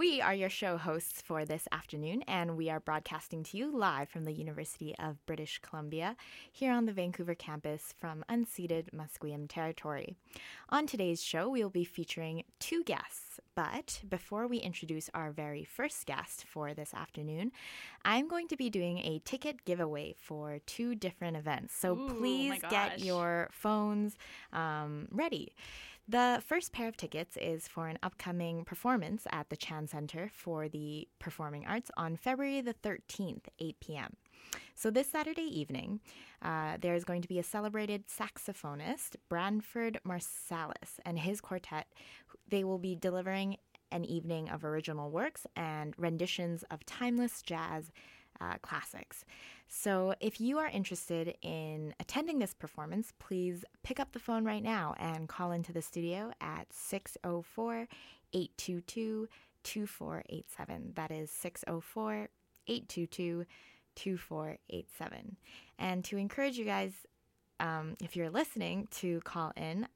We are your show hosts for this afternoon, and we are broadcasting to you live from the University of British Columbia here on the Vancouver campus from unceded Musqueam territory. On today's show, we will be featuring two guests, but before we introduce our very first guest for this afternoon, I'm going to be doing a ticket giveaway for two different events, so please get your phones ready. The first pair of tickets is for an upcoming performance at the Chan Centre for the Performing Arts on February the 13th, 8 p.m. So this Saturday evening, there is going to be a celebrated saxophonist, Branford Marsalis, and his quartet. They will be delivering an evening of original works and renditions of timeless jazz classics. So if you are interested in attending this performance, please pick up the phone right now and call into the studio at 604-822-2487. That is 604-822-2487. And to encourage you guys, if you're listening, to call in,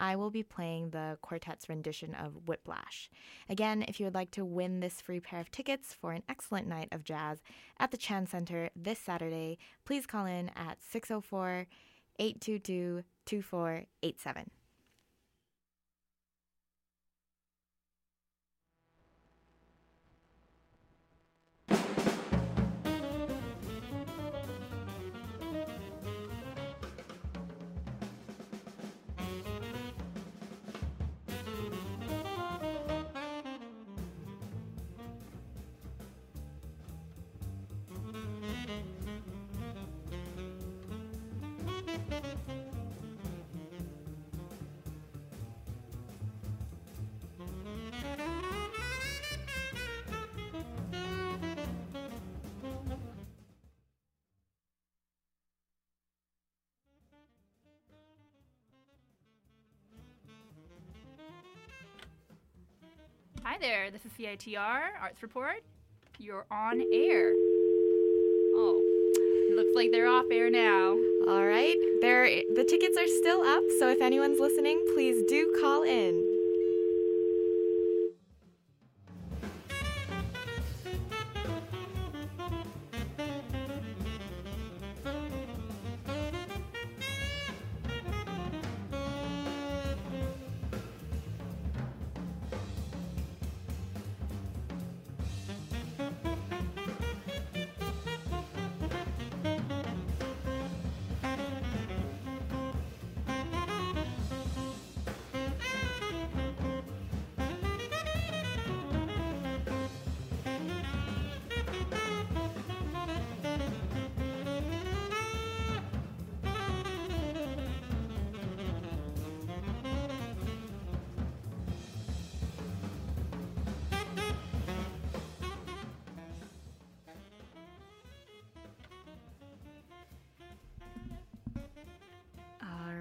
I will be playing the quartet's rendition of Whiplash. Again, if you would like to win this free pair of tickets for an excellent night of jazz at the Chan Centre this Saturday, please call in at 604-822-2487. Hi there, this is CITR Arts Report. You're on air. Oh, looks like they're off air now. All right, the tickets are still up, so if anyone's listening, please do call in.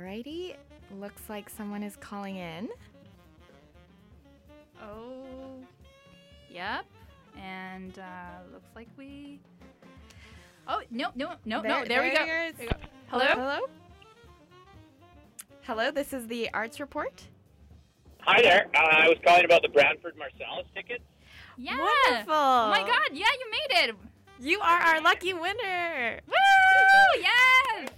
Alrighty, looks like someone is calling in. Oh, yep. And looks like we... Oh, no, there we go. Hello? Hello, this is the Arts Report. Hi there, I was calling about the Branford Marsalis tickets. Yeah. Wonderful. Oh my God, yeah, you made it. You are our lucky winner. Woo, yes.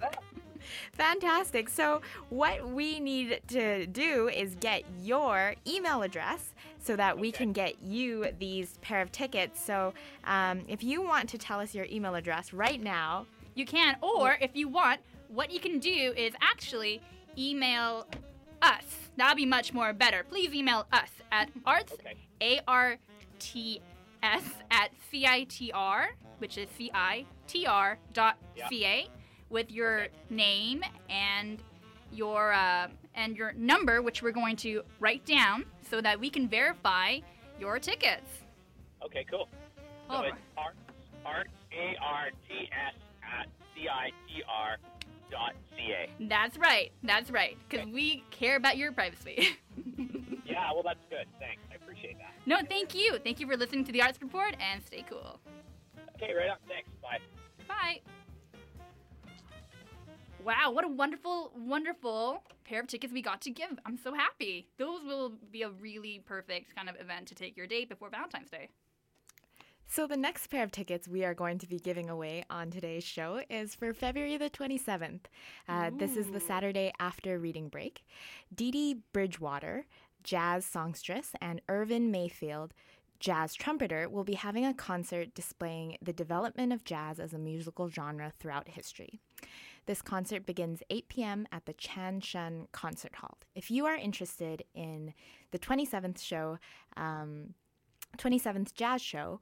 Fantastic. So what we need to do is get your email address so that we can get you these pair of tickets. So if you want to tell us your email address right now, you can. Or if you want, what you can do is actually email us. That'll be much more better. Please email us at arts, A-R-T-S, at C-I-T-R, which is CITR.ca. With your name and your number, which we're going to write down so that we can verify your tickets. Okay, cool. So it's arts, A-R-T-S at CITR.ca. That's right, because we care about your privacy. Yeah, well, that's good. Thanks. I appreciate that. No, thank you. Thank you for listening to the Arts Report, and stay cool. Okay, right on. Thanks. Bye. Bye. Wow, what a wonderful, wonderful pair of tickets we got to give. I'm so happy. Those will be a really perfect kind of event to take your date before Valentine's Day. So the next pair of tickets we are going to be giving away on today's show is for February the 27th. This is the Saturday after reading break. Dee Dee Bridgewater, jazz songstress, and Irvin Mayfield, jazz trumpeter, will be having a concert displaying the development of jazz as a musical genre throughout history. This concert begins 8 p.m. at the Chan Shun Concert Hall. If you are interested in the 27th Jazz Show,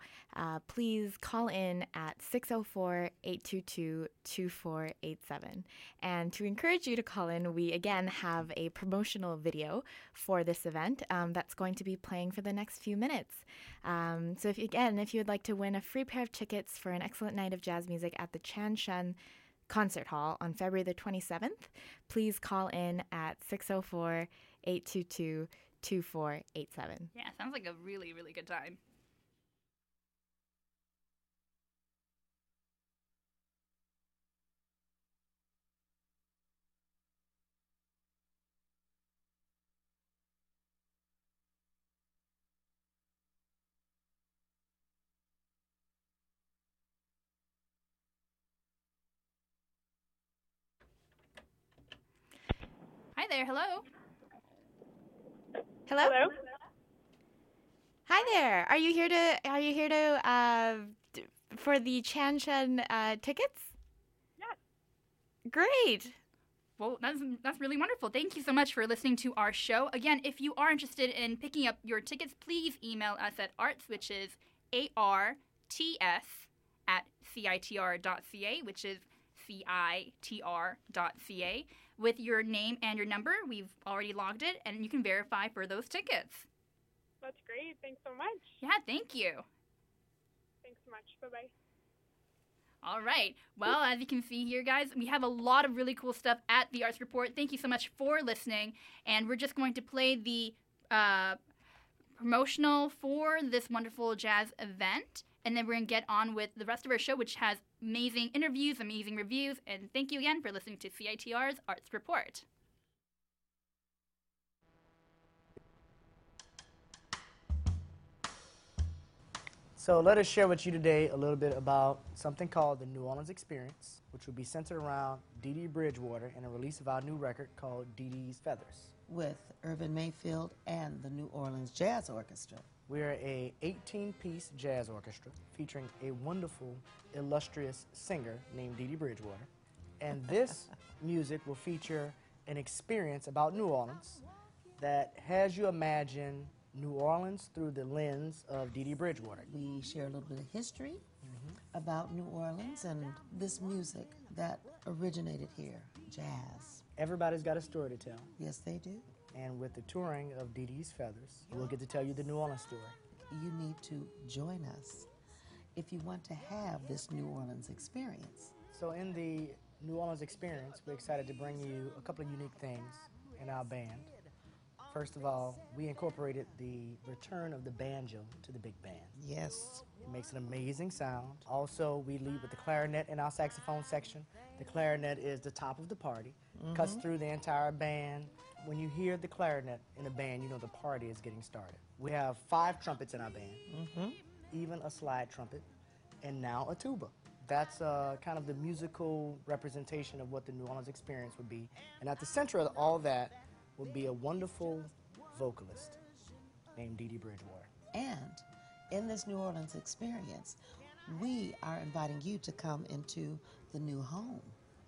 please call in at 604-822-2487. And to encourage you to call in, we again have a promotional video for this event that's going to be playing for the next few minutes. So if you would like to win a free pair of tickets for an excellent night of jazz music at the Chan Shun Concert Hall on February the 27th, please call in at 604-822-2487. 2487. Yeah, sounds like a really, really good time. Hi there, hello. Hello? Hello. Hi there. Are you here for the Chan Shun tickets? Yes. Great. Well, that's really wonderful. Thank you so much for listening to our show. Again, if you are interested in picking up your tickets, please email us at arts, which is arts@citr.ca, which is citr.ca, with your name and your number. We've already logged it, and you can verify for those tickets. That's great. Thanks so much. Yeah, thank you. Thanks so much. Bye-bye. All right. Well, as you can see here, guys, we have a lot of really cool stuff at the Arts Report. Thank you so much for listening, and we're just going to play the promotional for this wonderful jazz event, and then we're going to get on with the rest of our show, which has amazing interviews, amazing reviews, and thank you again for listening to CITR's Arts Report. So let us share with you today a little bit about something called the New Orleans Experience, which will be centered around Dee Dee Bridgewater and the release of our new record called Dee Dee's Feathers, with Irvin Mayfield and the New Orleans Jazz Orchestra. We are a 18-piece jazz orchestra featuring a wonderful, illustrious singer named Dee Dee Bridgewater. And this music will feature an experience about New Orleans that has you imagine New Orleans through the lens of Dee Dee Bridgewater. We share a little bit of history about New Orleans and this music that originated here, jazz. Everybody's got a story to tell. Yes, they do. And with the touring of Dee Dee's Feathers, we'll get to tell you the New Orleans story. You need to join us if you want to have this New Orleans experience. So in the New Orleans experience, we're excited to bring you a couple of unique things in our band. First of all, we incorporated the return of the banjo to the big band. Yes. It makes an amazing sound. Also, we lead with the clarinet in our saxophone section. The clarinet is the top of the party. Cuts through the entire band. When you hear the clarinet in a band, you know the party is getting started. We have 5 trumpets in our band, even a slide trumpet, and now a tuba. That's kind of the musical representation of what the New Orleans experience would be. And at the center of all that will be a wonderful vocalist named Dee Dee Bridgewater. And in this New Orleans experience, we are inviting you to come into the new home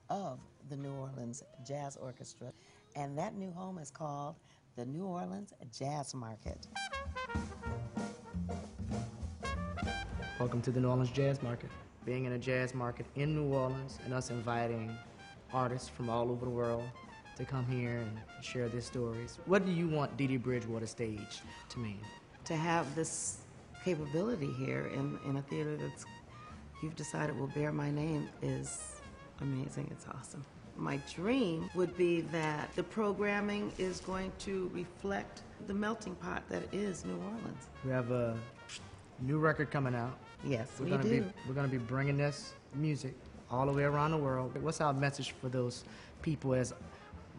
of the New Orleans Jazz Orchestra. And that new home is called the New Orleans Jazz Market. Welcome to the New Orleans Jazz Market. Being in a jazz market in New Orleans and us inviting artists from all over the world to come here and share their stories. What do you want Dee Dee Bridgewater stage to mean? To have this capability here in a theater that's you've decided will bear my name is amazing. It's awesome. My dream would be that the programming is going to reflect the melting pot that is New Orleans. We have a new record coming out. Yes, we're gonna be bringing this music all the way around the world. What's our message for those people as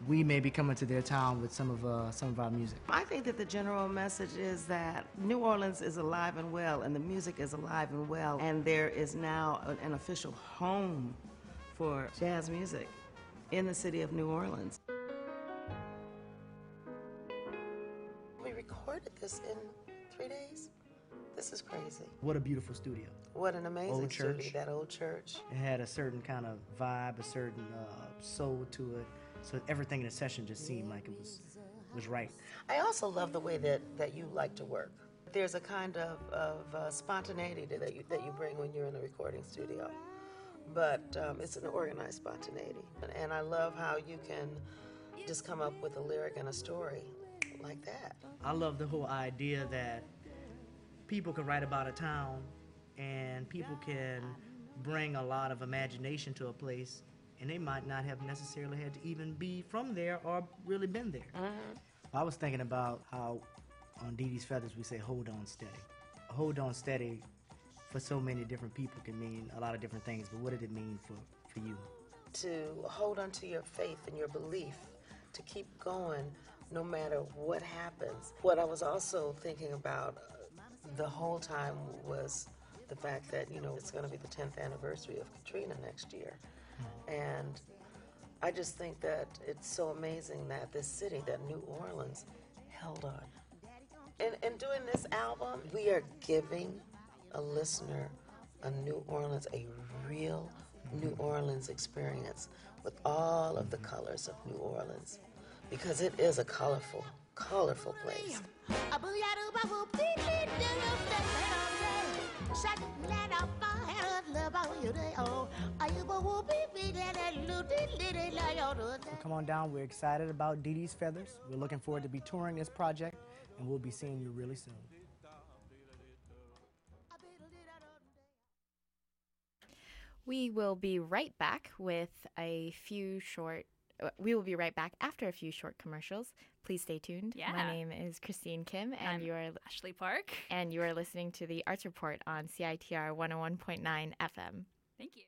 we may be coming to their town with some of our music? I think that the general message is that New Orleans is alive and well, and the music is alive and well, and there is now an official home for jazz music in the city of New Orleans. We recorded this in 3 days. This is crazy. What a beautiful studio. What an amazing studio, that old church. It had a certain kind of vibe, a certain soul to it. So everything in the session just seemed like it was right. I also love the way that you like to work. There's a kind of spontaneity that you bring when you're in a recording studio. But it's an organized spontaneity. And I love how you can just come up with a lyric and a story like that. I love the whole idea that people can write about a town, and people can bring a lot of imagination to a place, and they might not have necessarily had to even be from there or really been there. I was thinking about how on Dee Dee's Feathers we say hold on steady. Hold on steady for so many different people can mean a lot of different things, but what did it mean for you? To hold on to your faith and your belief, to keep going no matter what happens. What I was also thinking about the whole time was the fact that, you know, it's going to be the 10th anniversary of Katrina next year. And I just think that it's so amazing that this city, that New Orleans, held on. And doing this album, we are giving a listener a New Orleans, a real New Orleans experience with all of the colors of New Orleans, because it is a colorful place. So come on down. We're excited about Dee Dee's Feathers. We're looking forward to be touring this project, and we'll be seeing you really soon. We will be right back after a few short commercials. Please stay tuned. Yeah. My name is Christine Kim, and I'm Ashley Park. And you are listening to the Arts Report on CITR 101.9 FM. Thank you.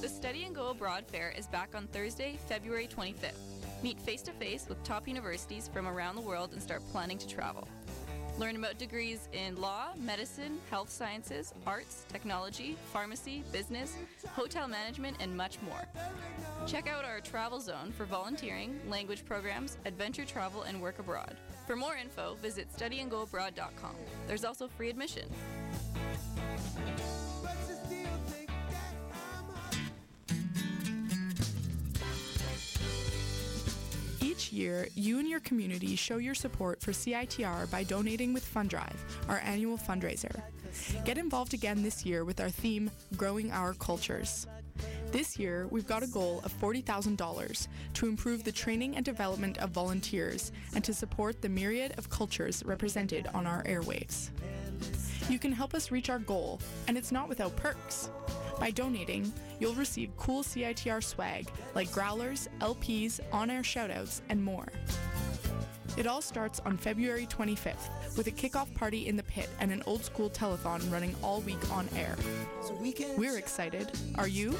The Study and Go Abroad Fair is back on Thursday, February 25th. Meet face-to-face with top universities from around the world and start planning to travel. Learn about degrees in law, medicine, health sciences, arts, technology, pharmacy, business, hotel management, and much more. Check out our travel zone for volunteering, language programs, adventure travel, and work abroad. For more info, visit studyandgoabroad.com. There's also free admission. Each year, you and your community show your support for CITR by donating with Fund Drive, our annual fundraiser. Get involved again this year with our theme, Growing Our Cultures. This year, we've got a goal of $40,000 to improve the training and development of volunteers and to support the myriad of cultures represented on our airwaves. You can help us reach our goal, and it's not without perks. By donating, you'll receive cool CITR swag like growlers, LPs, on-air shoutouts, and more. It all starts on February 25th with a kickoff party in the pit and an old-school telethon running all week on air. We're excited. Are you?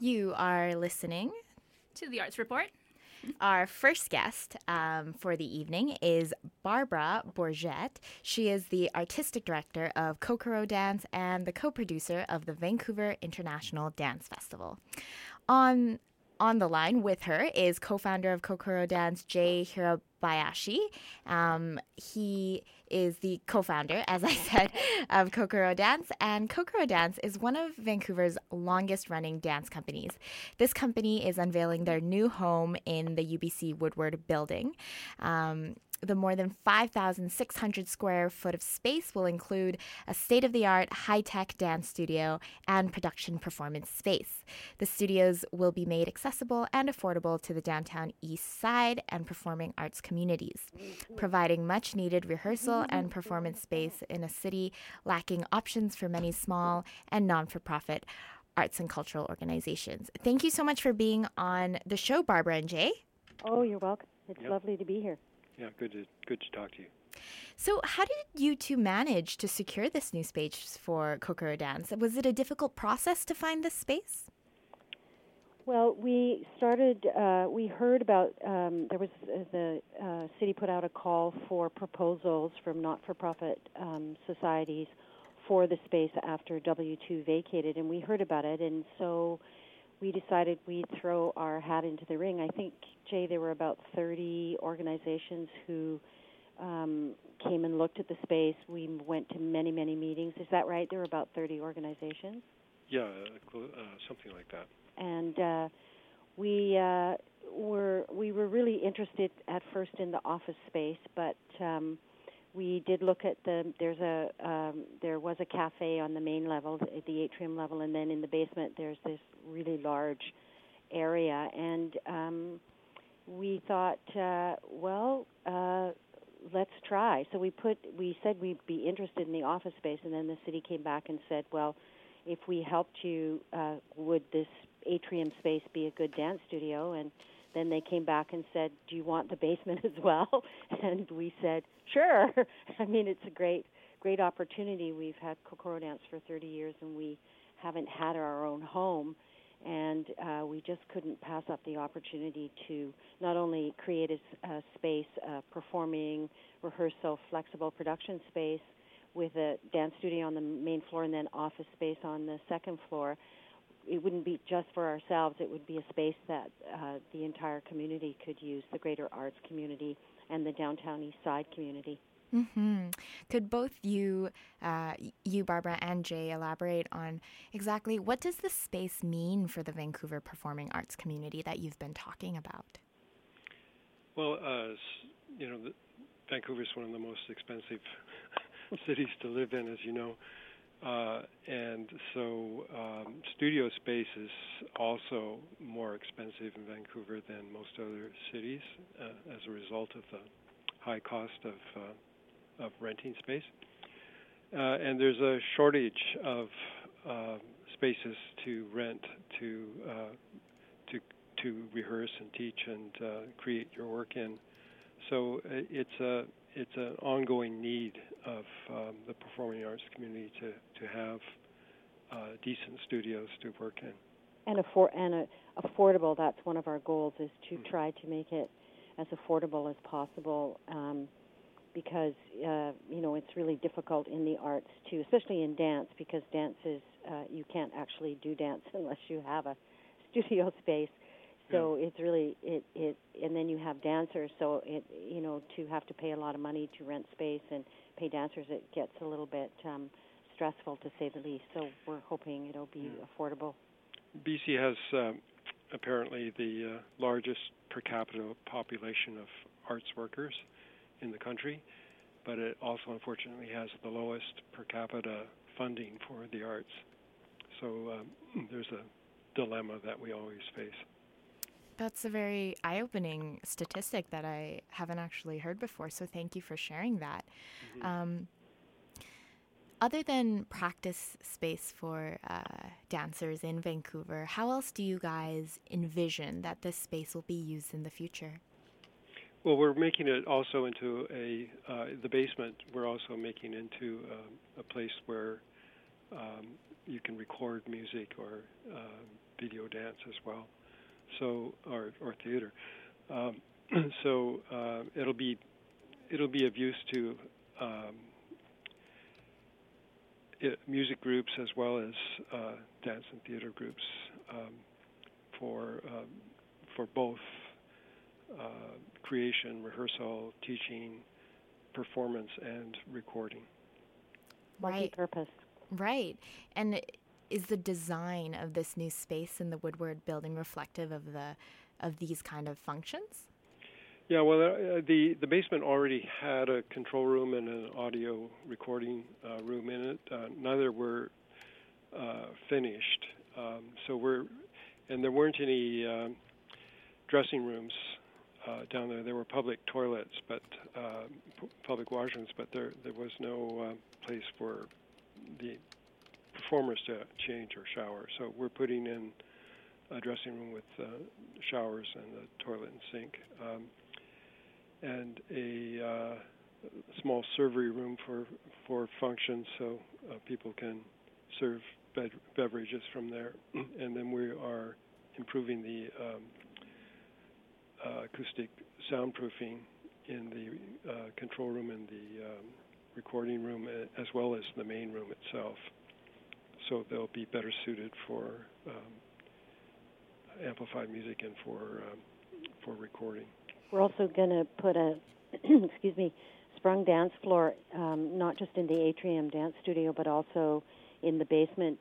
You are listening to the Arts Report. Our first guest for the evening is Barbara Bourget. She is the artistic director of Kokoro Dance and the co-producer of the Vancouver International Dance Festival. On the line with her is co-founder of Kokoro Dance, Jay Hirabayashi. He is the co-founder, as I said, of Kokoro Dance, and Kokoro Dance is one of Vancouver's longest-running dance companies. This company is unveiling their new home in the UBC Woodward building. The more than 5,600 square foot of space will include a state-of-the-art high-tech dance studio and production performance space. The studios will be made accessible and affordable to the downtown east side and performing arts communities, providing much-needed rehearsal and performance space in a city lacking options for many small and non-for-profit arts and cultural organizations. Thank you so much for being on the show, Barbara and Jay. Oh, you're welcome. It's lovely to be here. Yeah, good to talk to you. So how did you two manage to secure this new space for Kokoro Dance? Was it a difficult process to find this space? Well, we started, we heard about, there was the city put out a call for proposals from not-for-profit societies for the space after W2 vacated, and we heard about it, and so we decided we'd throw our hat into the ring. I think, Jay, there were about 30 organizations who came and looked at the space. We went to many, many meetings. Is that right? There were about 30 organizations? Yeah, something like that. And we were really interested at first in the office space, but we did look at there was a cafe on the main level, at the atrium level, and then in the basement there's this really large area, and we thought, let's try. So we said we'd be interested in the office space, and then the city came back and said, well, if we helped you, would this atrium space be a good dance studio? And then they came back and said, do you want the basement as well? And we said, sure. I mean, it's a great opportunity. We've had Kokoro Dance for 30 years, and we haven't had our own home. And we just couldn't pass up the opportunity to not only create a space, performing, rehearsal, flexible production space with a dance studio on the main floor and then office space on the second floor. It wouldn't be just for ourselves. It would be a space that the entire community could use, the greater arts community and the downtown east side community. Mm-hmm. Could both you, Barbara, and Jay, elaborate on exactly what does this space mean for the Vancouver performing arts community that you've been talking about? Well, Vancouver's one of the most expensive cities to live in, as you know. And so studio space is also more expensive in Vancouver than most other cities as a result of the high cost of renting space. And there's a shortage of spaces to rent to rehearse and teach and create your work in. So it's an ongoing need of the performing arts community to have decent studios to work in. And affordable, that's one of our goals, is to try to make it as affordable as possible because, it's really difficult in the arts too, especially in dance, because dance is, you can't actually do dance unless you have a studio space. So it's really, and then you have dancers, so to have to pay a lot of money to rent space and pay dancers, it gets a little bit stressful, to say the least. So we're hoping it'll be affordable. BC has apparently the largest per capita population of arts workers in the country, but it also unfortunately has the lowest per capita funding for the arts. So there's a dilemma that we always face. That's a very eye-opening statistic that I haven't actually heard before, so thank you for sharing that. Mm-hmm. Other than practice space for dancers in Vancouver, how else do you guys envision that this space will be used in the future? Well, we're making it also into the basement. We're also making into a place where you can record music or video dance as well. So or theater, so it'll be of use to music groups as well as dance and theater groups for both creation, rehearsal, teaching, performance, and recording. Right. Purpose. Right, and. Is the design of this new space in the Woodward building reflective of these kind of functions? Yeah, well, the basement already had a control room and an audio recording room in it. Neither were finished, and there weren't any dressing rooms down there. There were public toilets, but public washrooms, but there was no place for the performers to change or shower. So we're putting in a dressing room with showers and a toilet and sink, and a small servery room for functions, so people can serve beverages from there. And then we are improving the acoustic soundproofing in the control room and the recording room, as well as the main room itself, so they'll be better suited for amplified music and for recording. We're also going to put a sprung dance floor, not just in the atrium dance studio, but also in the basement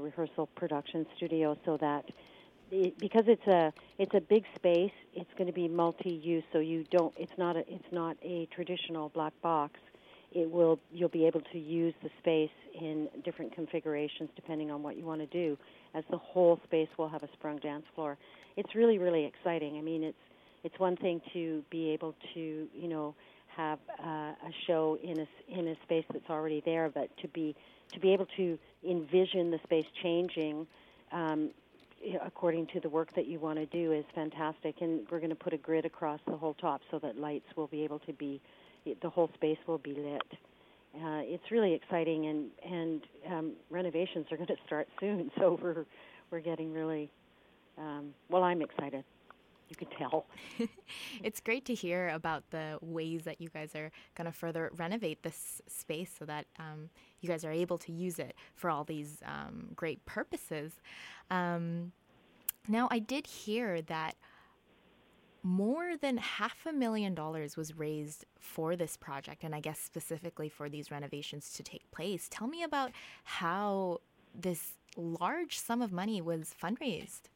rehearsal production studio, so that because it's a big space, it's going to be multi-use. So it's not a traditional black box. You'll be able to use the space in different configurations depending on what you want to do, as the whole space will have a sprung dance floor. It's really, really exciting. I mean, it's one thing to be able to, have a show in a space that's already there, but to be able to envision the space changing according to the work that you want to do is fantastic. And we're going to put a grid across the whole top so that lights will be able to be, the whole space will be lit. It's really exciting, and renovations are going to start soon. So we're getting really, I'm excited. You could tell. It's great to hear about the ways that you guys are going to further renovate this space so that you guys are able to use it for all these great purposes. Now, I did hear that more than $500,000 was raised for this project, and I guess specifically for these renovations to take place. Tell me about how this large sum of money was fundraised.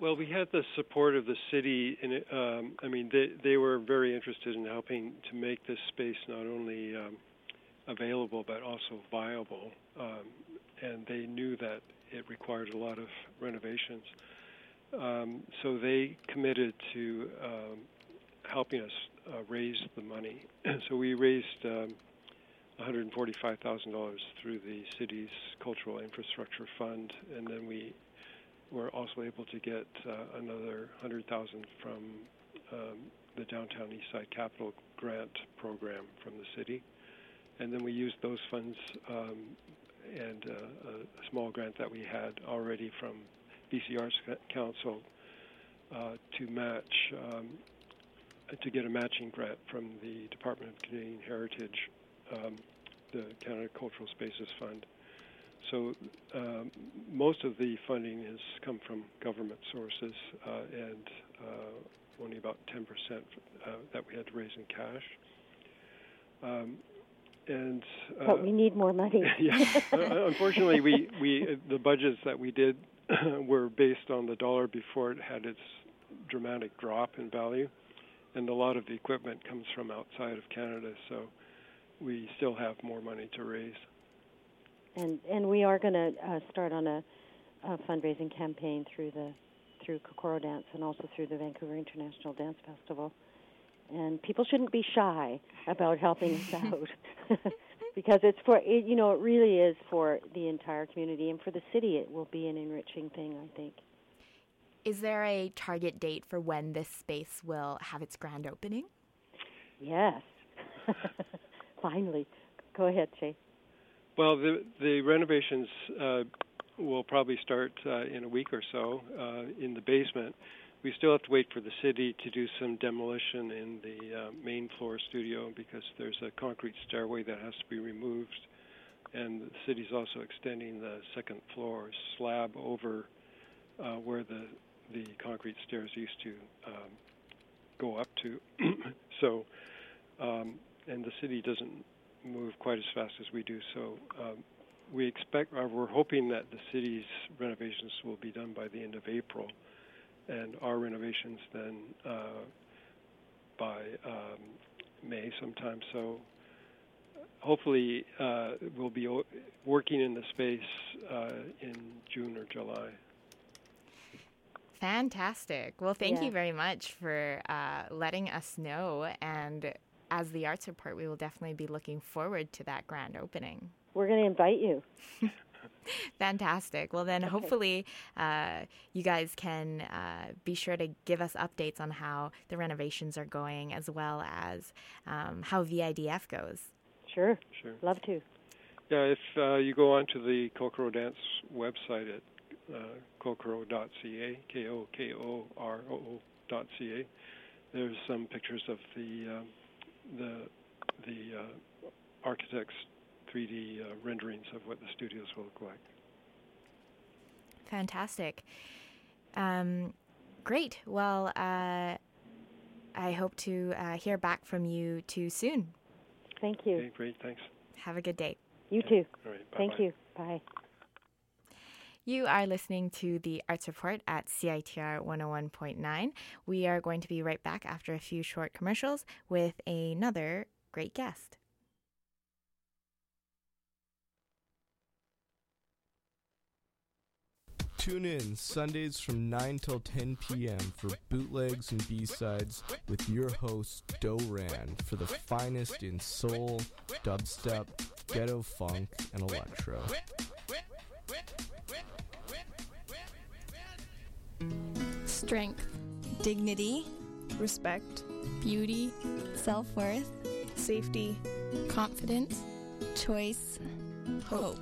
Well, we had the support of the city, and they were very interested in helping to make this space not only available but also viable, and they knew that it required a lot of renovations. So they committed to helping us raise the money. So we raised $145,000 through the city's Cultural Infrastructure Fund, and then we were also able to get another $100,000 from the Downtown Eastside Capital Grant program from the city. And then we used those funds and a small grant that we had already from BC Arts Council to match, to get a matching grant from the Department of Canadian Heritage, the Canada Cultural Spaces Fund. So most of the funding has come from government sources, and only about 10% that we had to raise in cash. But we need more money. Yeah. Unfortunately, the budgets that we did were based on the dollar before it had its dramatic drop in value, and a lot of the equipment comes from outside of Canada, so we still have more money to raise. And we are going to start on a fundraising campaign through Kokoro Dance and also through the Vancouver International Dance Festival. And people shouldn't be shy about helping us out because it really is for the entire community, and for the city it will be an enriching thing, I think. Is there a target date for when this space will have its grand opening? Yes. Finally. Go ahead, Jay. Well, the renovations will probably start in a week or so in the basement. We still have to wait for the city to do some demolition in the main floor studio, because there's a concrete stairway that has to be removed, and the city's also extending the second floor slab over where the concrete stairs used to go up to. So, and the city doesn't move quite as fast as we do, so we expect, or we're hoping, that the city's renovations will be done by the end of April, and our renovations then by May sometime. So hopefully we'll be working in the space in June or July. Fantastic. Well, thank you very much for letting us know, and as the arts report, we will definitely be looking forward to that grand opening. We're going to invite you. Fantastic. Well, then hopefully you guys can be sure to give us updates on how the renovations are going, as well as how VIDF goes. Sure. Love to. Yeah, if you go onto the Kokoro Dance website at kokoro.ca, K-O-K-O-R-O.ca, there's some pictures of the architect's 3D renderings of what the studios will look like. Fantastic. Great. Well, I hope to hear back from you too soon. Thank you. Okay, great. Thanks. Have a good day. You too. All right, thank you. Bye. You are listening to the Arts Report at CITR 101.9. We are going to be right back after a few short commercials with another great guest. Tune in Sundays from 9 till 10 p.m. for bootlegs and B-sides with your host, Do-Ran, for the finest in soul, dubstep, ghetto funk, and electro. Strength, dignity, respect, beauty, self-worth, safety, confidence, choice, hope.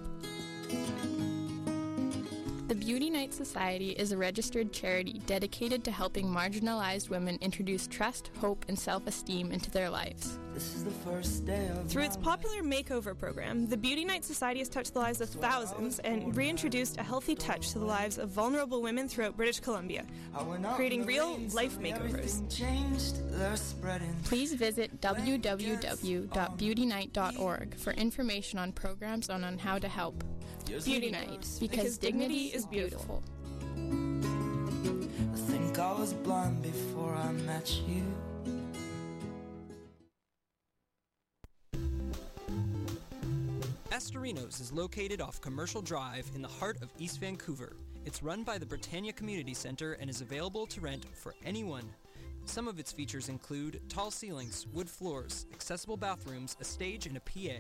The Beauty Night Society is a registered charity dedicated to helping marginalized women introduce trust, hope, and self-esteem into their lives. This is the first day of Through its popular makeover program, the Beauty Night Society has touched the lives of thousands and reintroduced a healthy touch to the lives of vulnerable women throughout British Columbia, creating real life makeovers. Please visit www.beautynight.org for information on programs and on how to help. Beauty Night, because dignity is beautiful. I think I was blind before I met you. Astorino's is located off Commercial Drive in the heart of East Vancouver. It's run by the Britannia Community Centre and is available to rent for anyone. Some of its features include tall ceilings, wood floors, accessible bathrooms, a stage, and a PA.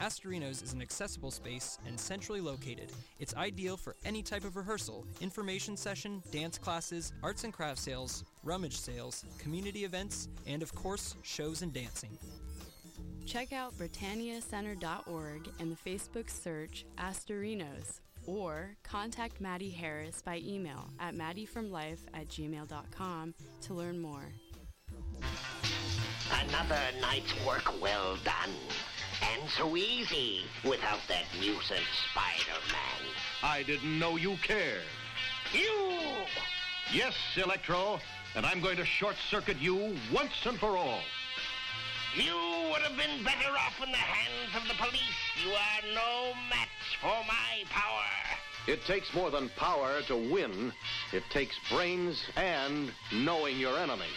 Astorino's is an accessible space and centrally located. It's ideal for any type of rehearsal, information session, dance classes, arts and craft sales, rummage sales, community events, and of course, shows and dancing. Check out BritanniaCenter.org and the Facebook search Astorino's, or contact Maddie Harris by email at maddiefromlife@gmail.com to learn more. Another night's work well done. And so easy without that nuisance Spider-Man. I didn't know you cared. You! Yes, Electro, and I'm going to short-circuit you once and for all. You would have been better off in the hands of the police. You are no match for my power. It takes more than power to win. It takes brains and knowing your enemy.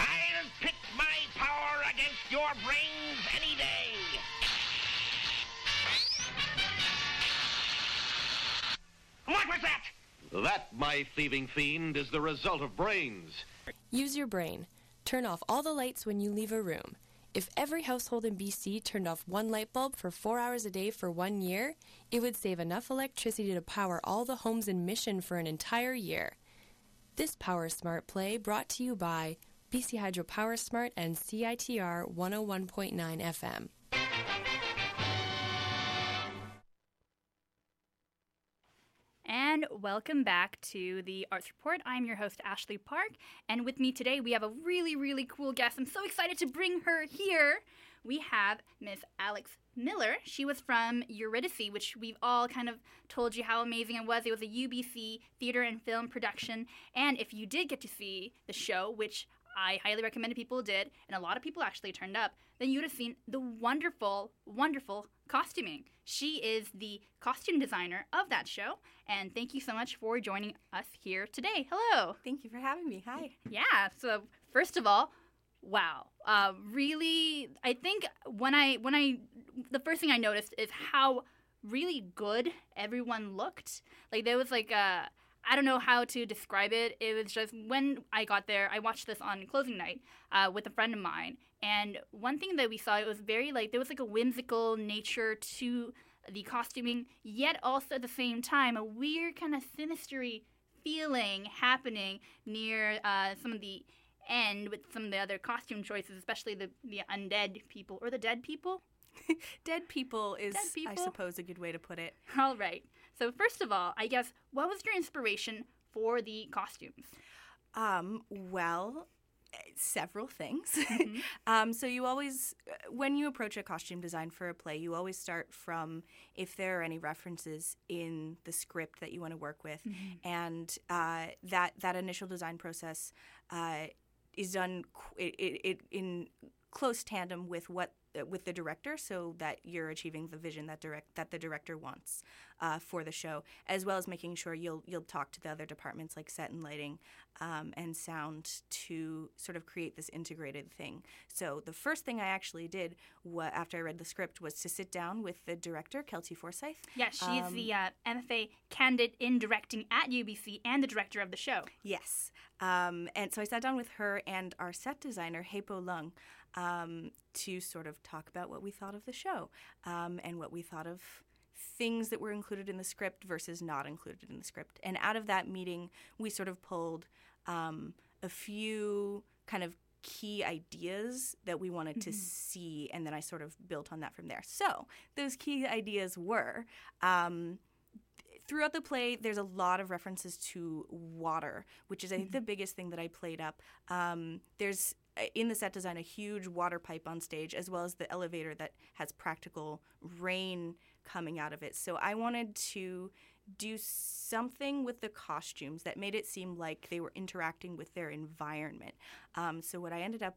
I'll pit my power against your brains any day. What was that? That, my thieving fiend, is the result of brains. Use your brain. Turn off all the lights when you leave a room. If every household in BC turned off one light bulb for 4 hours a day for 1 year, it would save enough electricity to power all the homes in Mission for an entire year. This Power Smart Play brought to you by BC Hydro Power Smart and CITR 101.9 FM. And welcome back to the Arts Report. I'm your host, Ashley Park, and with me today we have a really, really cool guest. I'm so excited to bring her here. We have Miss Alex Miller. She was from Eurydice, which we've all kind of told you how amazing it was. It was a UBC theater and film production, and if you did get to see the show, which I highly recommend people did, and a lot of people actually turned up, then you would have seen the wonderful, wonderful costuming. She is the costume designer of that show, and thank you so much for joining us here today. Hello. Thank you for having me. Hi. Yeah, so first of all, wow. Really, I think when I the first thing I noticed is how really good everyone looked. Like there was like a I don't know how to describe it. It was just when I got there, I watched this on closing night with a friend of mine. And one thing that we saw, it was very like, there was like a whimsical nature to the costuming, yet also at the same time a weird kind of sinistery feeling happening near some of the end with some of the other costume choices, especially the undead people or the dead people. Dead people is, dead people? I suppose, a good way to put it. All right. So first of all, I guess, what was your inspiration for the costumes? Well, several things. Mm-hmm. So you always, when you approach a costume design for a play, you always start from if there are any references in the script that you want to work with. Mm-hmm. And that initial design process is done in close tandem with with the director, so that you're achieving the vision that the director wants for the show, as well as making sure you'll talk to the other departments like set and lighting and sound to sort of create this integrated thing. So the first thing I actually did after I read the script was to sit down with the director, Kelty Forsyth. Yes, she's the MFA candidate in directing at UBC and the director of the show. Yes. And so I sat down with her and our set designer, Hepo Leung, to sort of talk about what we thought of the show and what we thought of things that were included in the script versus not included in the script. And out of that meeting, we sort of pulled a few kind of key ideas that we wanted to see, and then I sort of built on that from there. So those key ideas were... throughout the play, there's a lot of references to water, which is, I think, the biggest thing that I played up. There's, in the set design, a huge water pipe on stage, as well as the elevator that has practical rain coming out of it. So I wanted to do something with the costumes that made it seem like they were interacting with their environment. So what I ended up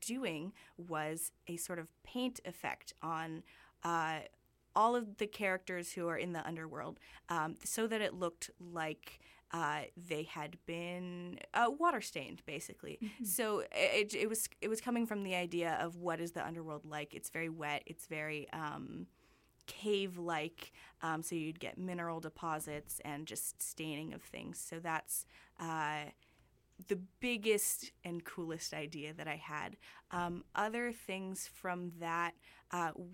doing was a sort of paint effect on... all of the characters who are in the underworld, so that it looked like they had been water stained, basically. Mm-hmm. So it was coming from the idea of what is the underworld like. It's very wet. It's very cave-like. So you'd get mineral deposits and just staining of things. So that's the biggest and coolest idea that I had. Other things from that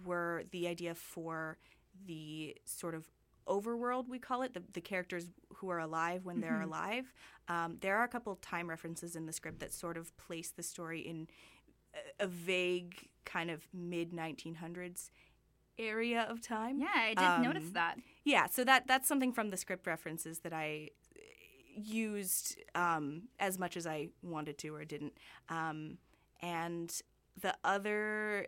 were the idea for the sort of overworld, we call it, the characters who are alive when they're alive. There are a couple of time references in the script that sort of place the story in a vague kind of mid-1900s area of time. Yeah, I did notice that. Yeah, so that's something from the script references that I used as much as I wanted to or didn't. And the other,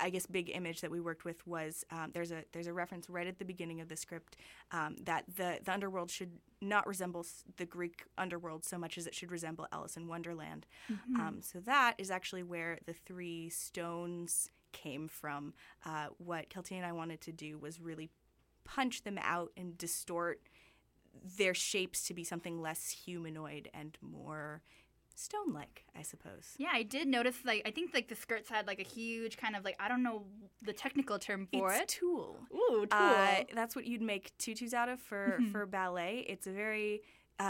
I guess, big image that we worked with was there's a reference right at the beginning of the script that the underworld should not resemble the Greek underworld so much as it should resemble Alice in Wonderland. Mm-hmm. So that is actually where the three stones came from. What Kelty and I wanted to do was really punch them out and distort their shapes to be something less humanoid and more stone-like, I suppose. Yeah, I did notice, like, I think, like, the skirts had, like, a huge kind of, like, I don't know the technical term for it. It's tulle. Ooh, tulle. That's what you'd make tutus out of for ballet. It's a very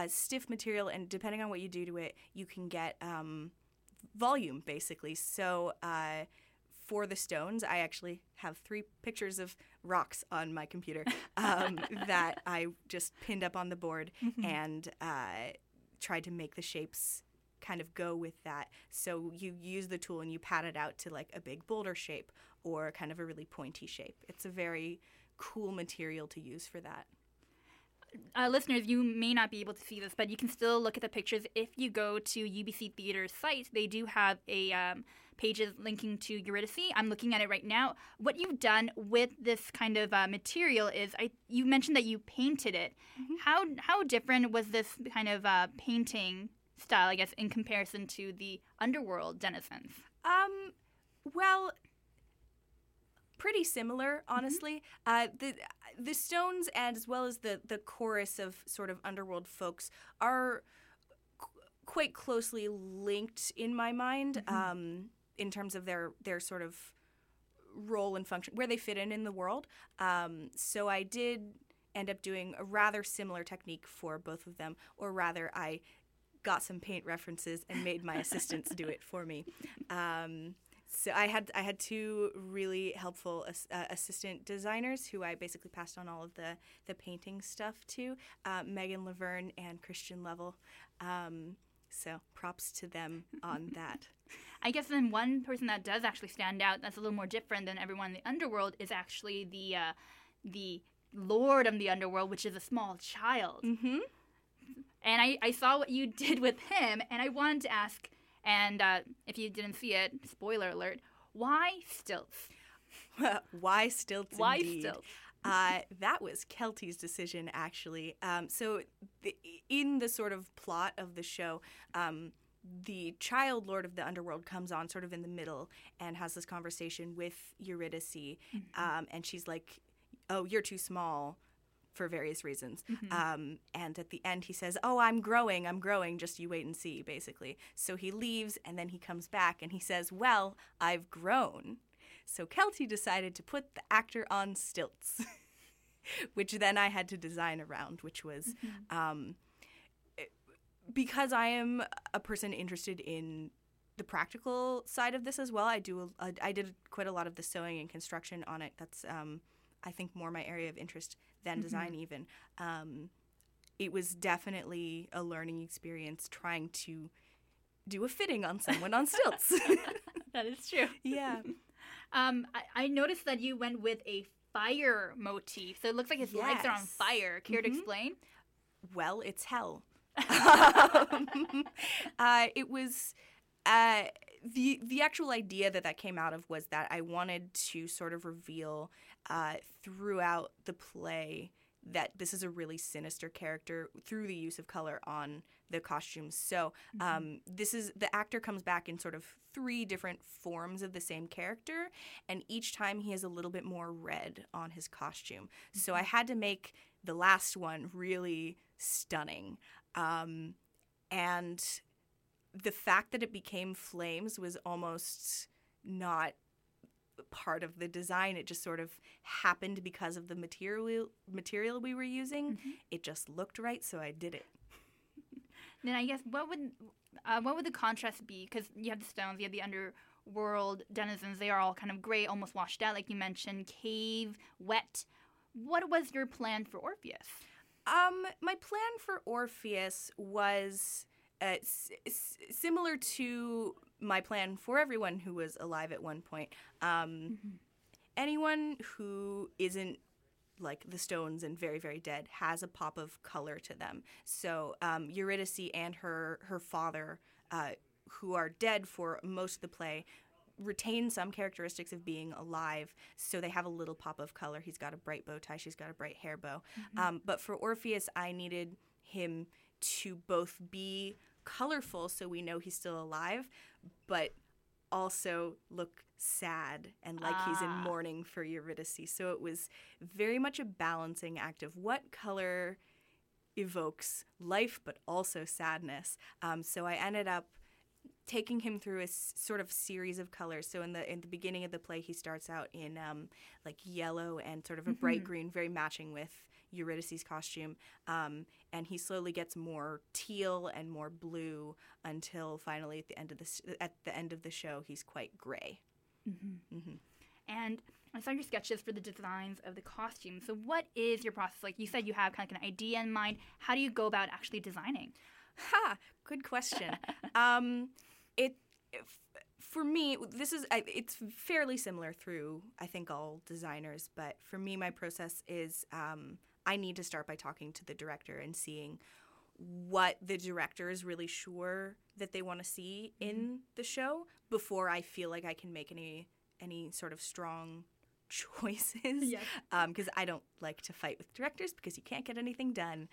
stiff material, and depending on what you do to it, you can get volume, basically. So... for the stones, I actually have 3 pictures of rocks on my computer that I just pinned up on the board and tried to make the shapes kind of go with that. So you use the tool and you pat it out to like a big boulder shape or kind of a really pointy shape. It's a very cool material to use for that. Listeners, you may not be able to see this, but you can still look at the pictures. If you go to UBC Theater's site, they do have a pages linking to Eurydice. I'm looking at it right now. What you've done with this kind of material is, you mentioned that you painted it. Mm-hmm. How different was this kind of painting style, I guess, in comparison to the underworld denizens? Well... pretty similar, honestly. The stones, as well as the chorus of sort of underworld folks, are quite closely linked in my mind in terms of their sort of role and function, where they fit in the world. So I did end up doing a rather similar technique for both of them, or rather I got some paint references and made my assistants do it for me. So I had two really helpful assistant designers who I basically passed on all of the painting stuff to, Megan Laverne and Christian Lovell. So props to them on that. I guess then one person that does actually stand out that's a little more different than everyone in the underworld is actually the Lord of the Underworld, which is a small child. Mm-hmm. And I saw what you did with him, and I wanted to ask, and if you didn't see it, spoiler alert, why stilts? Why stilts indeed? Why stilts? That was Kelty's decision, actually. So in the sort of plot of the show, the child Lord of the Underworld comes on sort of in the middle and has this conversation with Eurydice, mm-hmm. And she's like, oh, you're too small, for various reasons. Mm-hmm. And at the end he says, oh, I'm growing, just you wait and see, basically. So he leaves, and then he comes back and he says, well, I've grown. So Kelty decided to put the actor on stilts, which then I had to design around, which was, mm-hmm. Because I am a person interested in the practical side of this as well, I did quite a lot of the sewing and construction on it. That's, I think, more my area of interest than design, mm-hmm. even. It was definitely a learning experience trying to do a fitting on someone on stilts. That is true. Yeah. I noticed that you went with a fire motif. So it looks like his legs are on fire. Care mm-hmm. to explain? Well, it's hell. It was... The actual idea that came out of was that I wanted to sort of reveal throughout the play that this is a really sinister character through the use of color on the costumes. So this is the actor comes back in sort of three different forms of the same character, and each time he has a little bit more red on his costume. Mm-hmm. So I had to make the last one really stunning, and the fact that it became flames was almost not part of the design. It just sort of happened because of the material we were using. Mm-hmm. It just looked right, so I did it. Then I guess what would the contrast be? Because you have the stones, you have the underworld denizens. They are all kind of gray, almost washed out, like you mentioned. Cave, wet. What was your plan for Orpheus? My plan for Orpheus was... similar to my plan for everyone who was alive at one point, mm-hmm. anyone who isn't like the stones and very, very dead has a pop of color to them. So Eurydice and her father, who are dead for most of the play, retain some characteristics of being alive, so they have a little pop of color. He's got a bright bow tie. She's got a bright hair bow. Mm-hmm. But for Orpheus, I needed him to both be colorful so we know he's still alive, but also look sad and like he's in mourning for Eurydice. So it was very much a balancing act of what color evokes life but also sadness. So I ended up taking him through a sort of series of colors. So in the beginning of the play, he starts out in like yellow and sort of a bright green, very matching with Eurydice's costume, and he slowly gets more teal and more blue until finally at the end of the show he's quite gray. Mm-hmm. Mm-hmm. And I saw your sketches for the designs of the costumes. So what is your process? Like you said, you have kind of an idea in mind. How do you go about actually designing? Good question. For me, it's fairly similar through, I think, all designers, but for me, my process is I need to start by talking to the director and seeing what the director is really sure that they want to see in mm-hmm. the show before I feel like I can make any sort of strong choices, because yes. I don't like to fight with directors because you can't get anything done.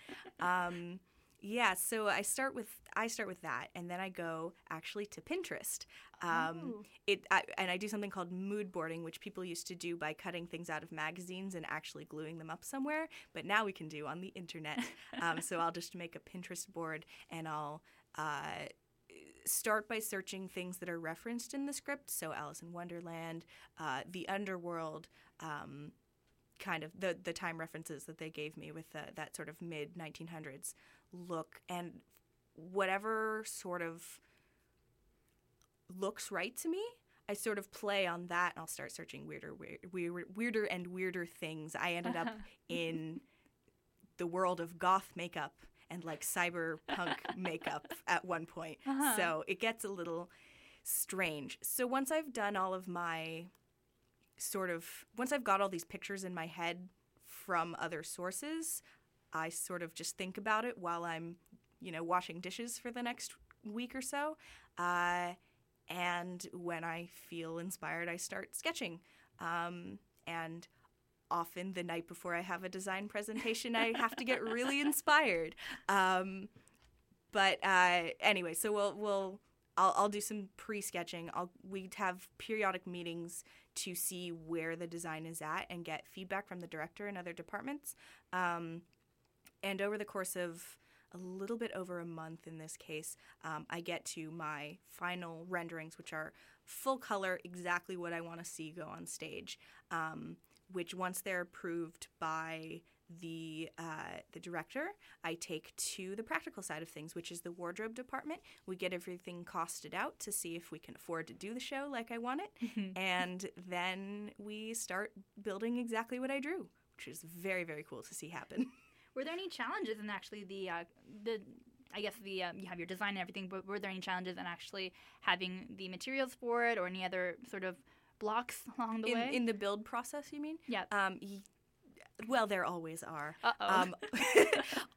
Yeah, so I start with that, and then I go actually to Pinterest. I do something called mood boarding, which people used to do by cutting things out of magazines and actually gluing them up somewhere, but now we can do on the internet. So I'll just make a Pinterest board, and I'll start by searching things that are referenced in the script. So Alice in Wonderland, the Underworld. Kind of the time references that they gave me with that sort of mid-1900s look, and whatever sort of looks right to me, I sort of play on that, and I'll start searching weirder and weirder things. I ended up in the world of goth makeup and like cyberpunk makeup at one point. Uh-huh. So it gets a little strange. So once I've done all of my once I've got all these pictures in my head from other sources, I sort of just think about it while I'm, washing dishes for the next week or so. And when I feel inspired, I start sketching. And often the night before I have a design presentation, I have to get really inspired. Anyway, so I'll do some pre-sketching. We'd have periodic meetings to see where the design is at and get feedback from the director and other departments. And over the course of a little bit over a month in this case, I get to my final renderings, which are full color, exactly what I want to see go on stage, which once they're approved by the director, I take to the practical side of things, which is the wardrobe department. We get everything costed out to see if we can afford to do the show like I want it. Mm-hmm. And then we start building exactly what I drew, which is very, very cool to see happen. Were there any challenges in actually you have your design and everything, but were there any challenges in actually having the materials for it or any other sort of blocks along the way? In the build process, you mean? Yeah. Well, there always are.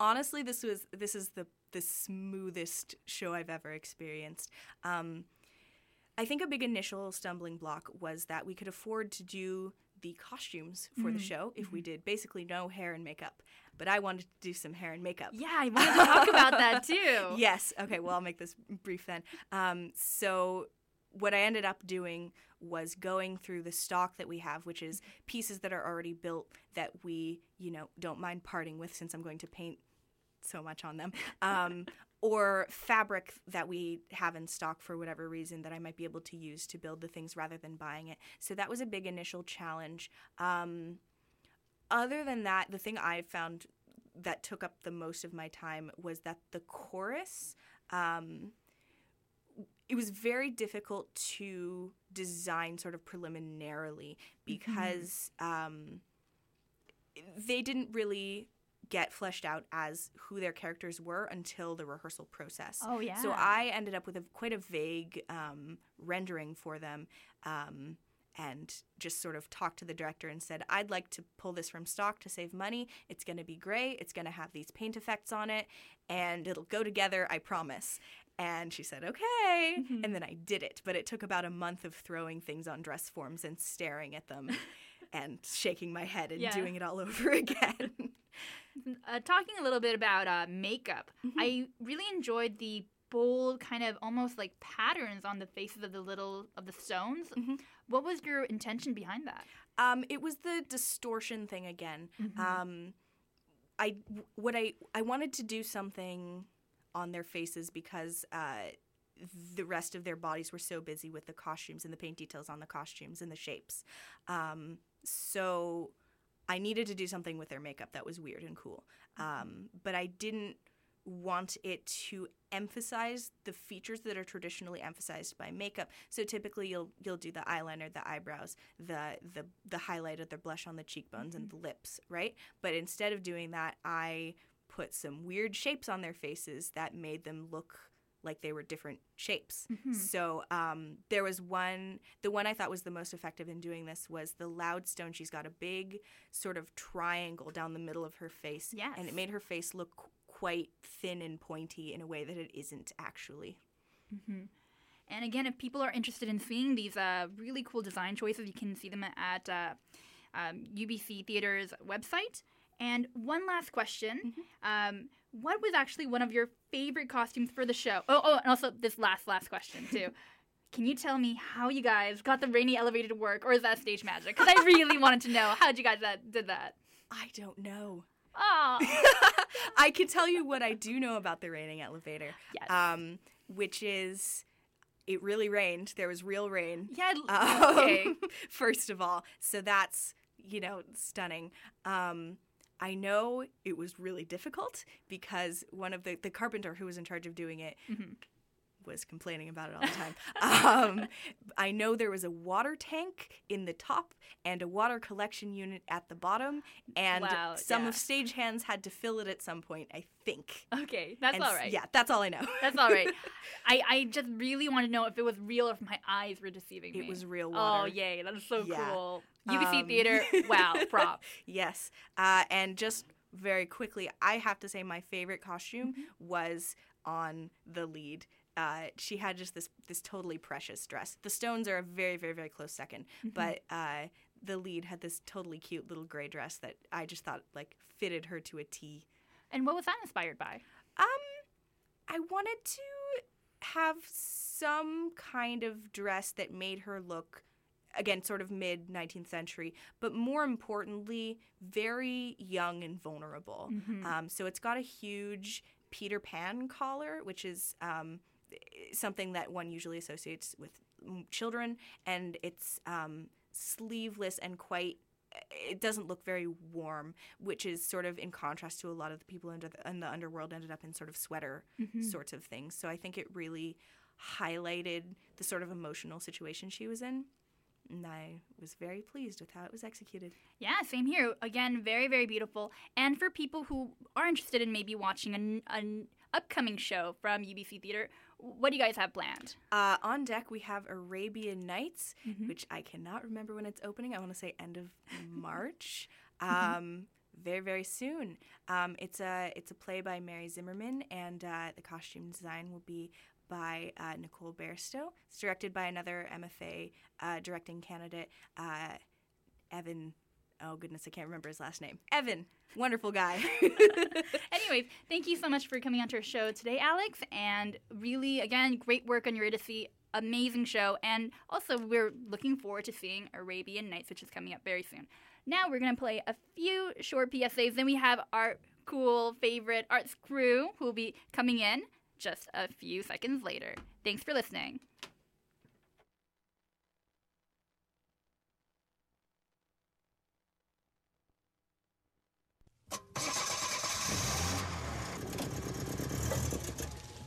Honestly, this is the smoothest show I've ever experienced. I think a big initial stumbling block was that we could afford to do the costumes for the show if we did basically no hair and makeup. But I wanted to do some hair and makeup. Yeah, I wanted to talk about that too. Yes. Okay, well, I'll make this brief then. So what I ended up doing was going through the stock that we have, which is pieces that are already built that we, don't mind parting with since I'm going to paint so much on them, or fabric that we have in stock for whatever reason that I might be able to use to build the things rather than buying it. So that was a big initial challenge. Other than that, the thing I found that took up the most of my time was that the chorus, it was very difficult to design sort of preliminarily because they didn't really get fleshed out as who their characters were until the rehearsal process. Oh, yeah. So I ended up with quite a vague rendering for them and just sort of talked to the director and said, I'd like to pull this from stock to save money. It's going to be gray. It's going to have these paint effects on it, and it'll go together, I promise. And she said, okay. Mm-hmm. And then I did it. But it took about a month of throwing things on dress forms and staring at them and shaking my head and doing it all over again. Talking a little bit about makeup, I really enjoyed the bold kind of almost like patterns on the faces of the stones. Mm-hmm. What was your intention behind that? It was the distortion thing again. Mm-hmm. I wanted to do something on their faces because the rest of their bodies were so busy with the costumes and the paint details on the costumes and the shapes. So I needed to do something with their makeup that was weird and cool. But I didn't want it to emphasize the features that are traditionally emphasized by makeup. So typically you'll do the eyeliner, the eyebrows, the highlight or the blush on the cheekbones and the lips, right? But instead of doing that, I put some weird shapes on their faces that made them look like they were different shapes. Mm-hmm. So there was the one I thought was the most effective in doing this was the loud stone. She's got a big sort of triangle down the middle of her face. Yes. And it made her face look quite thin and pointy in a way that it isn't actually. Mm-hmm. And again, if people are interested in seeing these really cool design choices, you can see them at UBC Theater's website. And one last question. Mm-hmm. What was actually one of your favorite costumes for the show? Oh, and also this last question, too. Can you tell me how you guys got the rainy elevator to work, or is that stage magic? Because I really wanted to know how you guys did that. I don't know. Oh. I can tell you what I do know about the raining elevator, yes. Which is it really rained. There was real rain. Yeah, okay. First of all. So that's, stunning. I know it was really difficult because one of the carpenter who was in charge of doing it was complaining about it all the time. I know there was a water tank in the top and a water collection unit at the bottom, and some of stagehands had to fill it at some point, I think. Okay, that's all right. Yeah, that's all I know. That's all right. I just really want to know if it was real or if my eyes were deceiving me. It was real water. Oh, yay, that is so cool. UBC Theater, wow, prop. Yes, and just very quickly, I have to say my favorite costume was on the lead. She had just this totally precious dress. The Stones are a very, very, very close second, but the lead had this totally cute little gray dress that I just thought like fitted her to a T. And what was that inspired by? I wanted to have some kind of dress that made her look, again, sort of mid-19th century, but more importantly, very young and vulnerable. So it's got a huge Peter Pan collar, which is something that one usually associates with children, and it's sleeveless and it doesn't look very warm, which is sort of in contrast to a lot of the people in the underworld ended up in sort of sweater sorts of things. So I think it really highlighted the sort of emotional situation she was in. And I was very pleased with how it was executed. Yeah, same here. Again, very, very beautiful. And for people who are interested in maybe watching an upcoming show from UBC Theatre, what do you guys have planned? On deck, we have Arabian Nights, which I cannot remember when it's opening. I want to say end of March. Very, very soon. It's a play by Mary Zimmerman, and the costume design will be by Nicole Bairstow. It's directed by another MFA directing candidate, Evan. Oh, goodness, I can't remember his last name. Evan. Wonderful guy. Anyways, thank you so much for coming onto our show today, Alex. And really, again, great work on Eurydice. Amazing show. And also, we're looking forward to seeing Arabian Nights, which is coming up very soon. Now we're going to play a few short PSAs. Then we have our cool favorite arts crew who will be coming in just a few seconds later. Thanks for listening.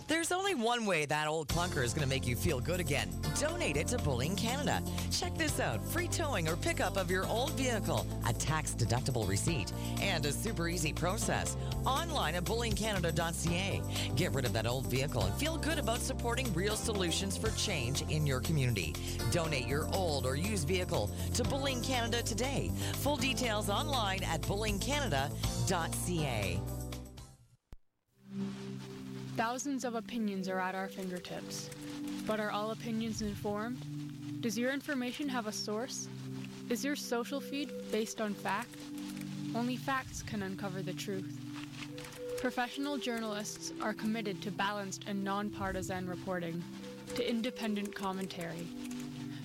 There's only one way that old clunker is going to make you feel good again. Donate it to Bullying Canada. Check this out. Free towing or pickup of your old vehicle, a tax-deductible receipt, and a super easy process. Online at bullyingcanada.ca. Get rid of that old vehicle and feel good about supporting real solutions for change in your community. Donate your old or used vehicle to Bullying Canada today. Full details online at bullyingcanada.ca. Thousands of opinions are at our fingertips, but are all opinions informed? Does your information have a source? Is your social feed based on fact? Only facts can uncover the truth. Professional journalists are committed to balanced and non-partisan reporting, to independent commentary.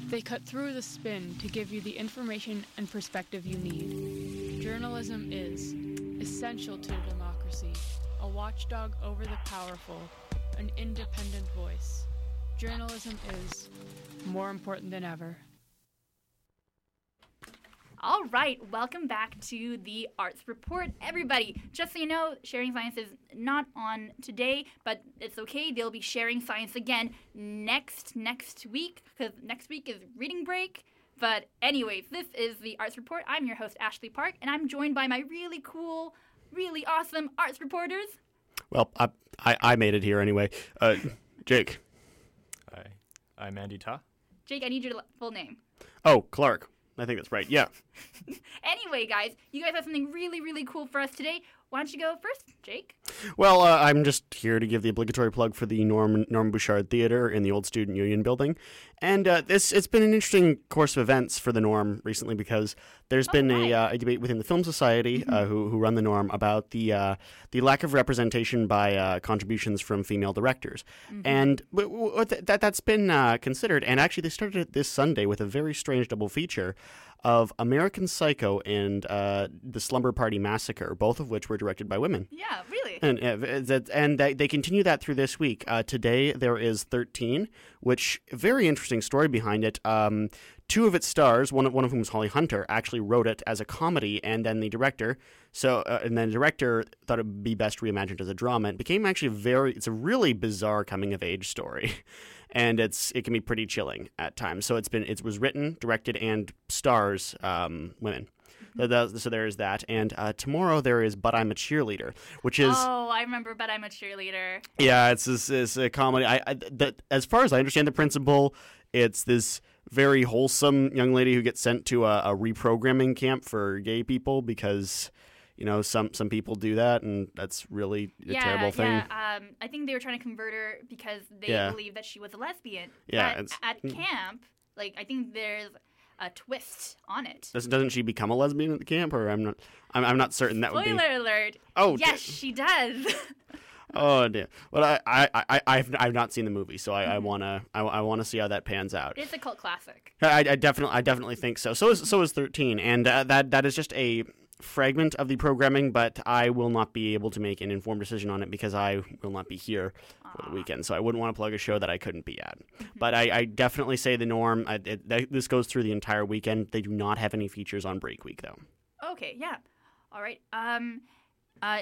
They cut through the spin to give you the information and perspective you need. Journalism is essential to democracy. A watchdog over the powerful, an independent voice. Journalism is more important than ever. All right, welcome back to the Arts Report, everybody. Just so you know, Sharing Science is not on today, but it's okay. They'll be sharing science again next week, because next week is reading break. But anyways, this is the Arts Report. I'm your host, Ashley Park, and I'm joined by my really cool, really awesome arts reporters. Well, I made it here anyway. Jake. Hi. I'm Andy Ta. Jake, I need your full name. Oh, Clark. I think that's right. Yeah. Anyway, guys, you guys have something really, really cool for us today. Why don't you go first, Jake? Well, I'm just here to give the obligatory plug for the Norm Bouchard Theater in the old Student Union building. And it's been an interesting course of events for the Norm recently, because there's been a debate within the Film Society, who run the Norm, about the lack of representation by contributions from female directors. And that's been considered. And actually, they started it this Sunday with a very strange double feature of American Psycho and The Slumber Party Massacre, both of which were directed by women. Yeah, really. And they continue that through this week. Today there is 13, which, very interesting story behind it. Two of its stars, one of whom is Holly Hunter, actually wrote it as a comedy, and then the director thought it would be best reimagined as a drama. It became actually it's a really bizarre coming of age story. And it can be pretty chilling at times. So it was written, directed, and stars women. Mm-hmm. So there is that. And tomorrow there is But I'm a Cheerleader, which is... Oh, I remember But I'm a Cheerleader. Yeah, it's a comedy. As far as I understand the principle, it's this very wholesome young lady who gets sent to a reprogramming camp for gay people because... You know, some people do that, and that's really a terrible thing. Yeah, I think they were trying to convert her because they believed that she was a lesbian. Yeah, but at camp, like, I think there's a twist on it. Doesn't she become a lesbian at the camp, or I'm not certain that would be. Spoiler alert! Oh, yes, she does. Oh dear! Well, I've not seen the movie, so I wanna see how that pans out. It's a cult classic. I definitely think so. So is 13, and that is just a fragment of the programming, but I will not be able to make an informed decision on it because I will not be here for the weekend, so I wouldn't want to plug a show that I couldn't be at. But I definitely say the Norm. This goes through the entire weekend. They do not have any features on break week, though. Okay, yeah. All right.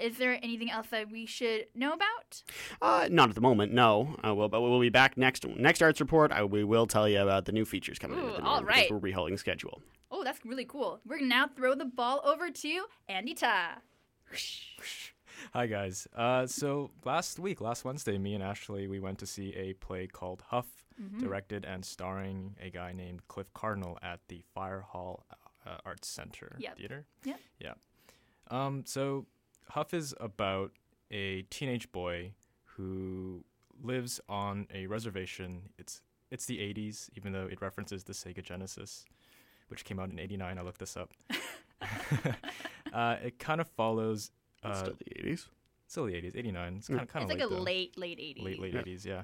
Is there anything else that we should know about? Not at the moment, no. But we'll be back next Arts Report. We will tell you about the new features coming into the Norm. All right. We're reholding schedule. Oh, that's really cool. We're going to now throw the ball over to Andy Ta. Hi, guys. So last Wednesday, me and Ashley, we went to see a play called Huff, directed and starring a guy named Cliff Cardinal at the Fire Hall Arts Center Theater. Yep. Yeah. So Huff is about a teenage boy who lives on a reservation. It's the 80s, even though it references the Sega Genesis, which came out in 89. I looked this up. It kind of follows... still the 80s? Still the 80s, 89. It's kind of like a late 80s. Late 80s, yeah.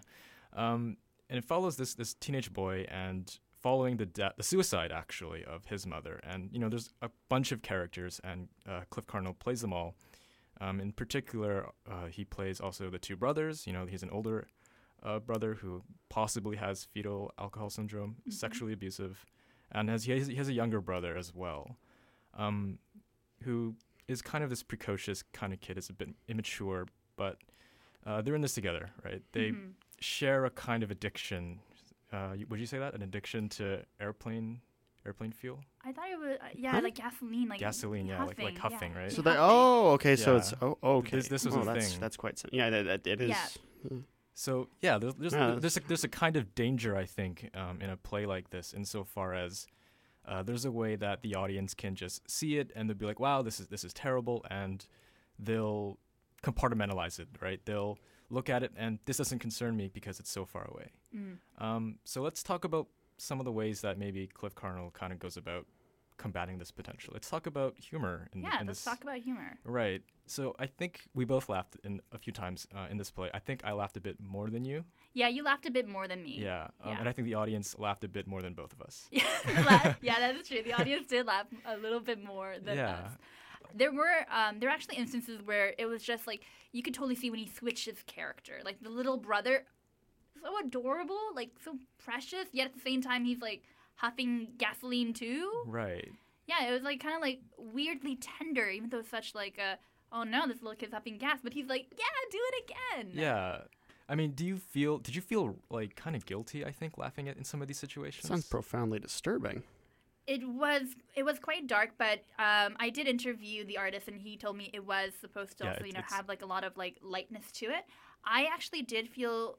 And it follows this teenage boy and following the suicide, actually, of his mother. And, you know, there's a bunch of characters, and Cliff Cardinal plays them all. In particular, he plays also the two brothers. You know, he's an older brother who possibly has fetal alcohol syndrome, sexually abusive, and he has a younger brother as well, who is kind of this precocious kind of kid. Is a bit immature, but they're in this together, right? They share a kind of addiction. Would you say that? An addiction to airplane fuel? I thought it was, like gasoline. Like gasoline, yeah, huffing, like huffing, right? So so it's, okay. This was the thing. That's quite, yeah, it is. Yeah. So, yeah, there's a kind of danger, I think, in a play like this, insofar as there's a way that the audience can just see it and they'll be like, wow, this is terrible, and they'll compartmentalize it, right? They'll look at it and this doesn't concern me because it's so far away. So let's talk about some of the ways that maybe Cliff Cardinal kind of goes about combating this potential. Let's talk about humor. Let's talk about humor. Right. So I think we both laughed a few times in this play. I think I laughed a bit more than you. Yeah, you laughed a bit more than me. Yeah, and I think the audience laughed a bit more than both of us. Yeah, that's true. The audience did laugh a little bit more than us. There were actually instances where it was just like you could totally see when he switched his character. Like the little brother, so adorable, like so precious, yet at the same time he's like huffing gasoline too. Right. Yeah, it was like kind of like weirdly tender, even though it's such like a, oh no, this little kid's huffing gas, but he's like, yeah, do it again. Yeah. I mean, did you feel like kind of guilty, I think, laughing at in some of these situations? Sounds profoundly disturbing. It was quite dark, but I did interview the artist and he told me it was supposed to also, have like a lot of like lightness to it. I actually did feel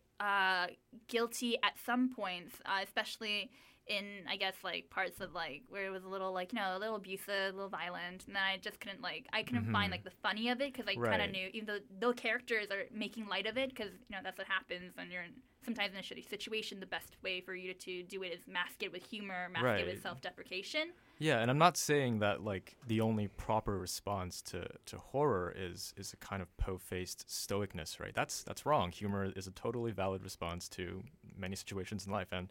guilty at some points, especially in, I guess, like, parts of, like, where it was a little, like, you know, a little abusive, a little violent, and then I just couldn't, like, find, like, the funny of it, because I kind of knew, even though those characters are making light of it, because, you know, that's what happens when you're sometimes in a shitty situation, the best way for you to do it is mask it with humor, mask it with self-deprecation. Yeah, and I'm not saying that, like, the only proper response to horror is a kind of po-faced stoicness, right? That's wrong. Humor is a totally valid response to many situations in life, and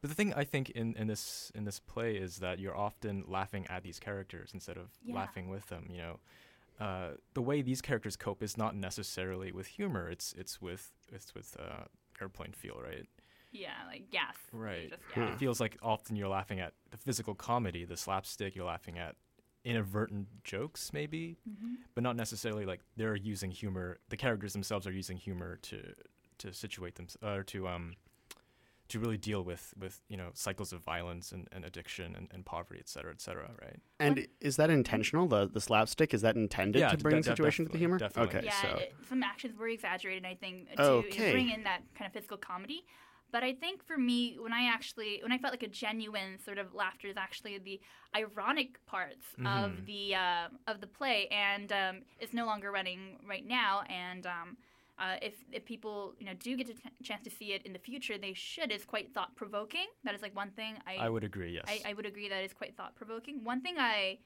But the thing I think in this play is that you're often laughing at these characters instead of laughing with them. You know, the way these characters cope is not necessarily with humor. It's with airplane feel, right? Yeah, like gas. Right. Just, yeah. It feels like often you're laughing at the physical comedy, the slapstick. You're laughing at inadvertent jokes, maybe, mm-hmm. but not necessarily like they're using humor. The characters themselves are using humor to situate themselves, or to really deal with you know, cycles of violence and addiction and poverty, et cetera, right? And is that intentional, the slapstick? Is that intended to bring situation to the humor? Definitely. Okay, yeah, so. Some actions were exaggerated, I think, to bring in that kind of physical comedy. But I think for me, when I felt like a genuine sort of laughter is actually the ironic parts of the play, and it's no longer running right now. And if people do get a chance to see it in the future, they should. It's quite thought provoking. That is like one thing I would agree. Yes, I would agree that it's quite thought provoking. One thing I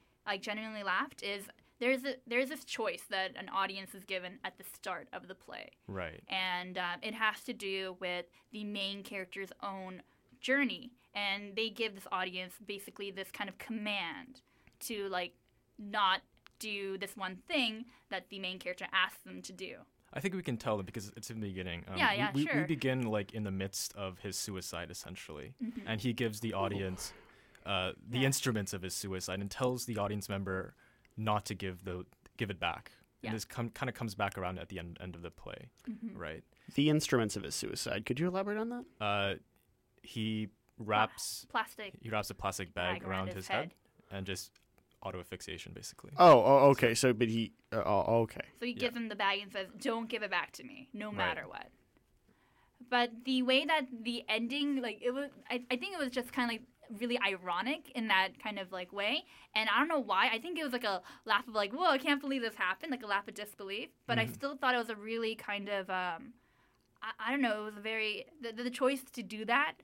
genuinely laughed is. There's this choice that an audience is given at the start of the play. Right. And it has to do with the main character's own journey. And they give this audience basically this kind of command to, like, not do this one thing that the main character asks them to do. I think we can tell them because it's in the beginning. Sure. We begin, like, in the midst of his suicide, essentially. Mm-hmm. And he gives the audience the instruments of his suicide and tells the audience member... not to give it back. Yeah. And this kind of comes back around at the end of the play, mm-hmm. right? The instruments of his suicide. Could you elaborate on that? He wraps a plastic bag around his head and just auto asphyxiation, basically. Okay. So he gives him the bag and says, "Don't give it back to me, no matter what." But the way that the ending, like it was, I think it was just kind of like. Really ironic in that kind of like way, and I don't know why. I think it was like a laugh of like, "Whoa, I can't believe this happened!" Like a laugh of disbelief. But I still thought it was a really kind of I don't know. It was a very the choice to do that,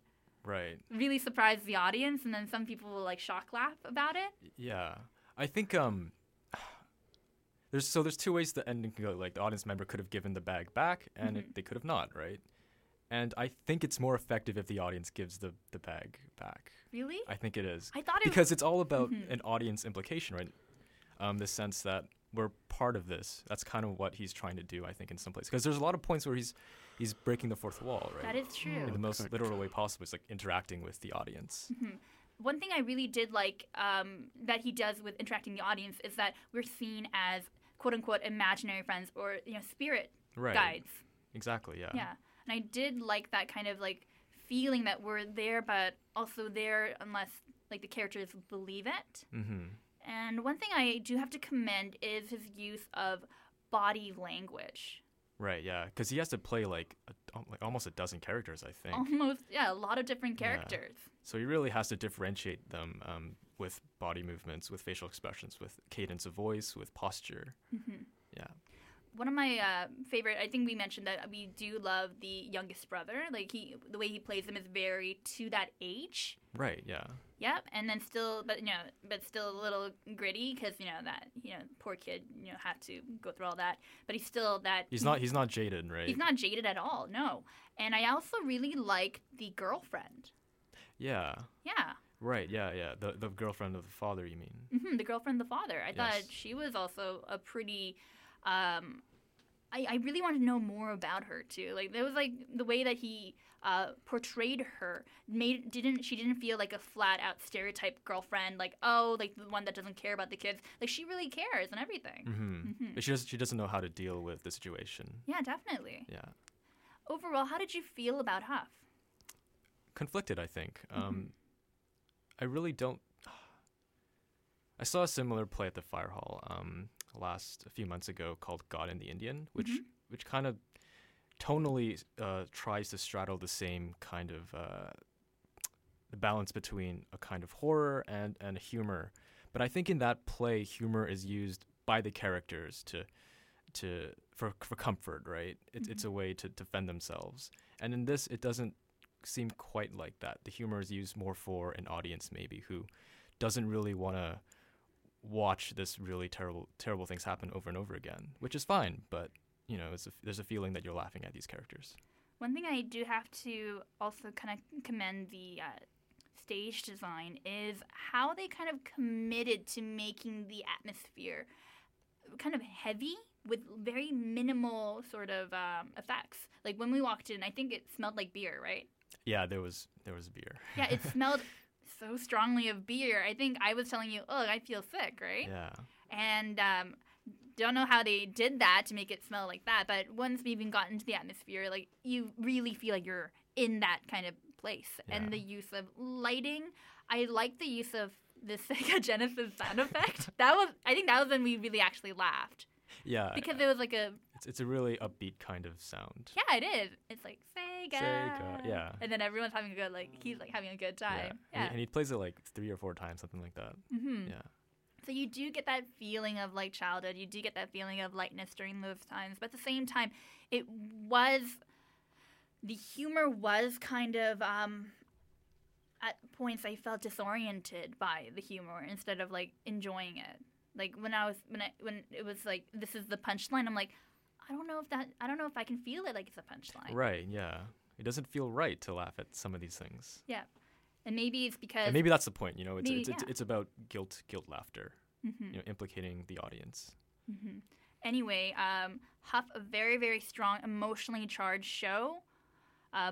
right? Really surprised the audience, and then some people will like shock laugh about it. Yeah, I think there's two ways the ending can go. Like the audience member could have given the bag back, and they could have not, right? And I think it's more effective if the audience gives the bag back. Really? I think it is. I thought because it's all about an audience implication, right? The sense that we're part of this. That's kind of what he's trying to do, I think, in some places. Because there's a lot of points where he's breaking the fourth wall, right? That is true. In the most literal way possible. It's like interacting with the audience. Mm-hmm. One thing I really did like that he does with interacting the audience is that we're seen as quote-unquote imaginary friends or spirit guides. Exactly, yeah. Yeah. And I did like that kind of like feeling that we're there, but also there unless like the characters believe it. Mm-hmm. And one thing I do have to commend is his use of body language. Right, yeah, because he has to play like almost a dozen characters, I think. Almost, yeah, a lot of different characters. Yeah. So he really has to differentiate them with body movements, with facial expressions, with cadence of voice, with posture. Mm-hmm. Yeah. One of my favorite, I think we mentioned that we do love the youngest brother. Like the way he plays him is very to that age. Right. Yeah. Yep. And then still, but still a little gritty because that poor kid had to go through all that. But he's still that. He's not jaded, right? He's not jaded at all. No. And I also really like the girlfriend. Yeah. Yeah. Right, yeah. The girlfriend of the father, you mean? Mm-hmm. The girlfriend of the father. I thought she was also a pretty. I really wanted to know more about her too. Like there was like the way that he portrayed her didn't feel like a flat out stereotype girlfriend like the one that doesn't care about the kids. Like she really cares and everything. Mm-hmm. Mm-hmm. But she doesn't know how to deal with the situation. Yeah, definitely. Yeah. Overall, how did you feel about Huff? Conflicted, I think. Mm-hmm. I really don't. I saw a similar play at the Fire Hall. A few months ago called God and the Indian, which kind of tonally tries to straddle the same kind of the balance between a kind of horror and humor. But I think in that play, humor is used by the characters for comfort, right? It's a way to defend themselves. And in this, it doesn't seem quite like that. The humor is used more for an audience maybe who doesn't really want to watch this really terrible things happen over and over again, which is fine, but there's a feeling that you're laughing at these characters. One thing I do have to also kind of commend the stage design is how they kind of committed to making the atmosphere kind of heavy with very minimal sort of effects. Like when we walked in, I think it smelled like beer, right? Yeah, there was beer. Yeah, it smelled so strongly of beer. I think I was telling you, oh, I feel sick, right? Yeah. And don't know how they did that to make it smell like that, but once we even got into the atmosphere, like you really feel like you're in that kind of place. Yeah. And the use of lighting, I like the use of the Sega Genesis sound effect. I think that was when we really actually laughed. Yeah. Because it was like a... It's a really upbeat kind of sound. Yeah, it is. It's like, Sega. Yeah. And then everyone's having a good, like, he's like having a good time. Yeah. And he plays it like 3 or 4 times, something like that. Mm-hmm. Yeah. So you do get that feeling of like childhood. You do get that feeling of lightness during those times. But at the same time, it was... The humor was kind of, at points I felt disoriented by the humor instead of like enjoying it. Like when it was like, this is the punchline, I'm like, I don't know if I can feel it like it's a punchline. Right. Yeah. It doesn't feel right to laugh at some of these things. Yeah. And maybe it's because. And maybe that's the point. You know, it's about guilt laughter. Mm-hmm. You know, implicating the audience. Mm-hmm. Anyway, Huff, a very, very strong, emotionally charged show.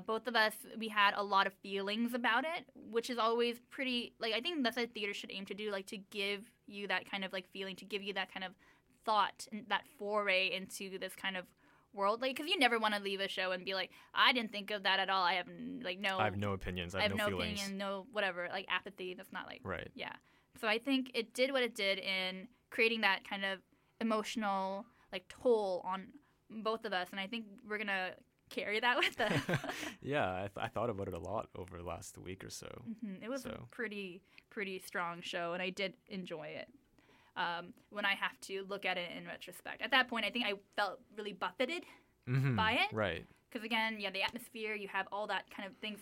Both of us, we had a lot of feelings about it, which is always pretty, like, I think that's what theater should aim to do, like, to give you that kind of, like, feeling, to give you that kind of thought and that foray into this kind of world. Like, because you never want to leave a show and be like, I didn't think of that at all. I have no opinions. I have no feelings. No whatever, like, apathy. That's not, like, right. Yeah. So I think it did what it did in creating that kind of emotional, like, toll on both of us. And I think we're going to carry that with us. Yeah, I thought about it a lot over the last week or so. Mm-hmm. It was a pretty strong show, and I did enjoy it. When I have to look at it in retrospect, at that point, I think I felt really buffeted by it. Right. Because again, yeah, the atmosphere, you have all that kind of things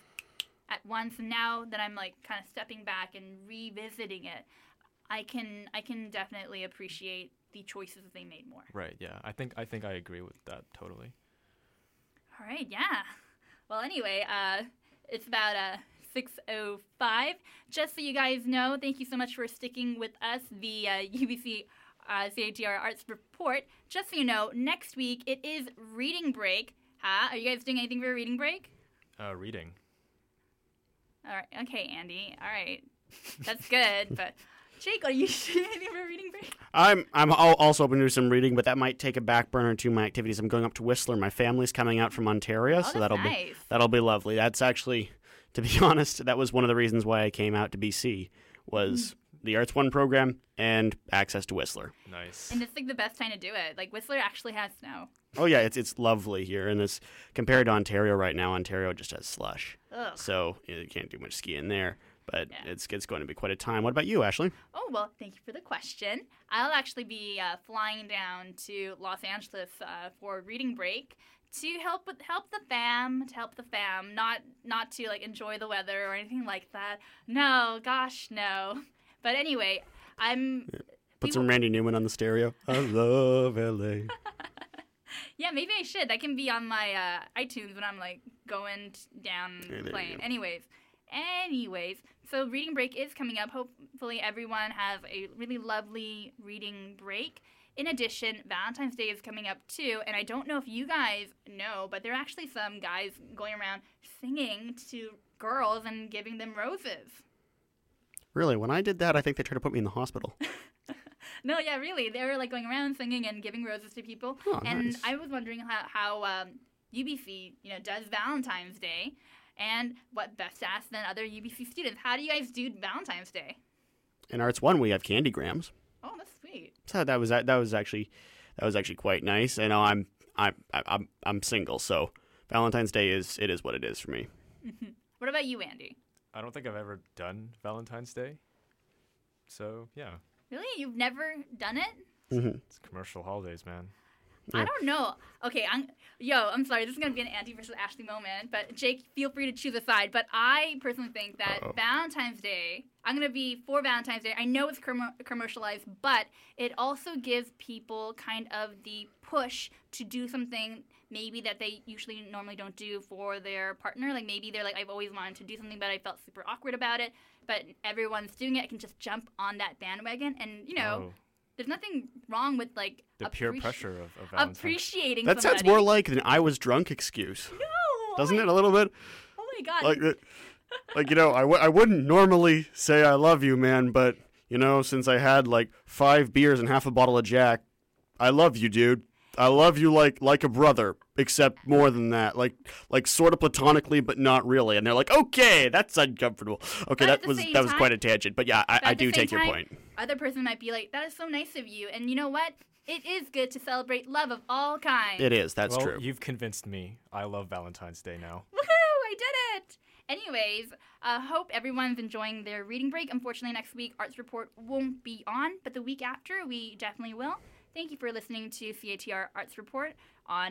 at once. And now that I'm like kind of stepping back and revisiting it, I can definitely appreciate the choices that they made more. Right. Yeah. I think I agree with that totally. All right, yeah. Well, anyway, it's about 6:05. Just so you guys know, thank you so much for sticking with us, the UBC CITR Arts Report. Just so you know, next week it is reading break. Are you guys doing anything for a reading break? Reading. All right. Okay, Andy. All right. That's good, but... Jake, are you doing anything for a reading break? I'm also open to some reading, but that might take a back burner to my activities. I'm going up to Whistler. My family's coming out from Ontario, so that'll be lovely. That's actually, to be honest, that was one of the reasons why I came out to BC was the Arts One program and access to Whistler. Nice. And it's like the best time to do it. Like Whistler actually has snow. Oh yeah, it's lovely here, and it's compared to Ontario right now. Ontario just has slush, so you can't do much skiing there. But yeah. It's going to be quite a time. What about you, Ashley? Oh, well, thank you for the question. I'll actually be flying down to Los Angeles for a reading break to help the fam, not to, like, enjoy the weather or anything like that. No, gosh, no. But anyway, Put some Randy Newman on the stereo. I love L.A. Yeah, maybe I should. That can be on my iTunes when I'm, like, going down playing. Anyways, so reading break is coming up. Hopefully everyone has a really lovely reading break. In addition, Valentine's Day is coming up too, and I don't know if you guys know, but there are actually some guys going around singing to girls and giving them roses. Really? When I did that, I think they tried to put me in the hospital. No, yeah, really. They were like going around singing and giving roses to people. Oh, and nice. I was wondering how UBC, you know, does Valentine's Day. And what best to ask than other UBC students? How do you guys do Valentine's Day? In Arts One, we have candygrams. Oh, that's sweet. So that was actually quite nice. I know I'm single, so Valentine's Day is what it is for me. Mm-hmm. What about you, Andy? I don't think I've ever done Valentine's Day. So yeah. Really, you've never done it? Mm-hmm. It's commercial holidays, man. Yeah. I don't know. Okay, I'm sorry. This is going to be an Andy versus Ashley moment, but Jake, feel free to choose a side. But I personally think that Valentine's Day, I'm going to be for Valentine's Day. I know it's commercialized, but it also gives people kind of the push to do something maybe that they usually normally don't do for their partner. Like maybe they're like, I've always wanted to do something, but I felt super awkward about it. But everyone's doing it. I can just jump on that bandwagon and, you know... Oh. There's nothing wrong with, like, the peer pressure of Valentine's. Appreciating that somebody. Sounds more like an I was drunk excuse. No! Doesn't it a little bit? Oh, my God. Like you know, I wouldn't normally say I love you, man, but, you know, since I had, like, 5 beers and half a bottle of Jack, I love you, dude. I love you like a brother, except more than that. Like sort of platonically, but not really. And they're like, okay, that's uncomfortable. Okay, that was quite a tangent. But yeah, I do take your point. Other person might be like, that is so nice of you. And you know what? It is good to celebrate love of all kinds. It is. That's true. You've convinced me. I love Valentine's Day now. Woohoo! I did it! Anyways, hope everyone's enjoying their reading break. Unfortunately, next week, Arts Report won't be on. But the week after, we definitely will. Thank you for listening to CITR Arts Report on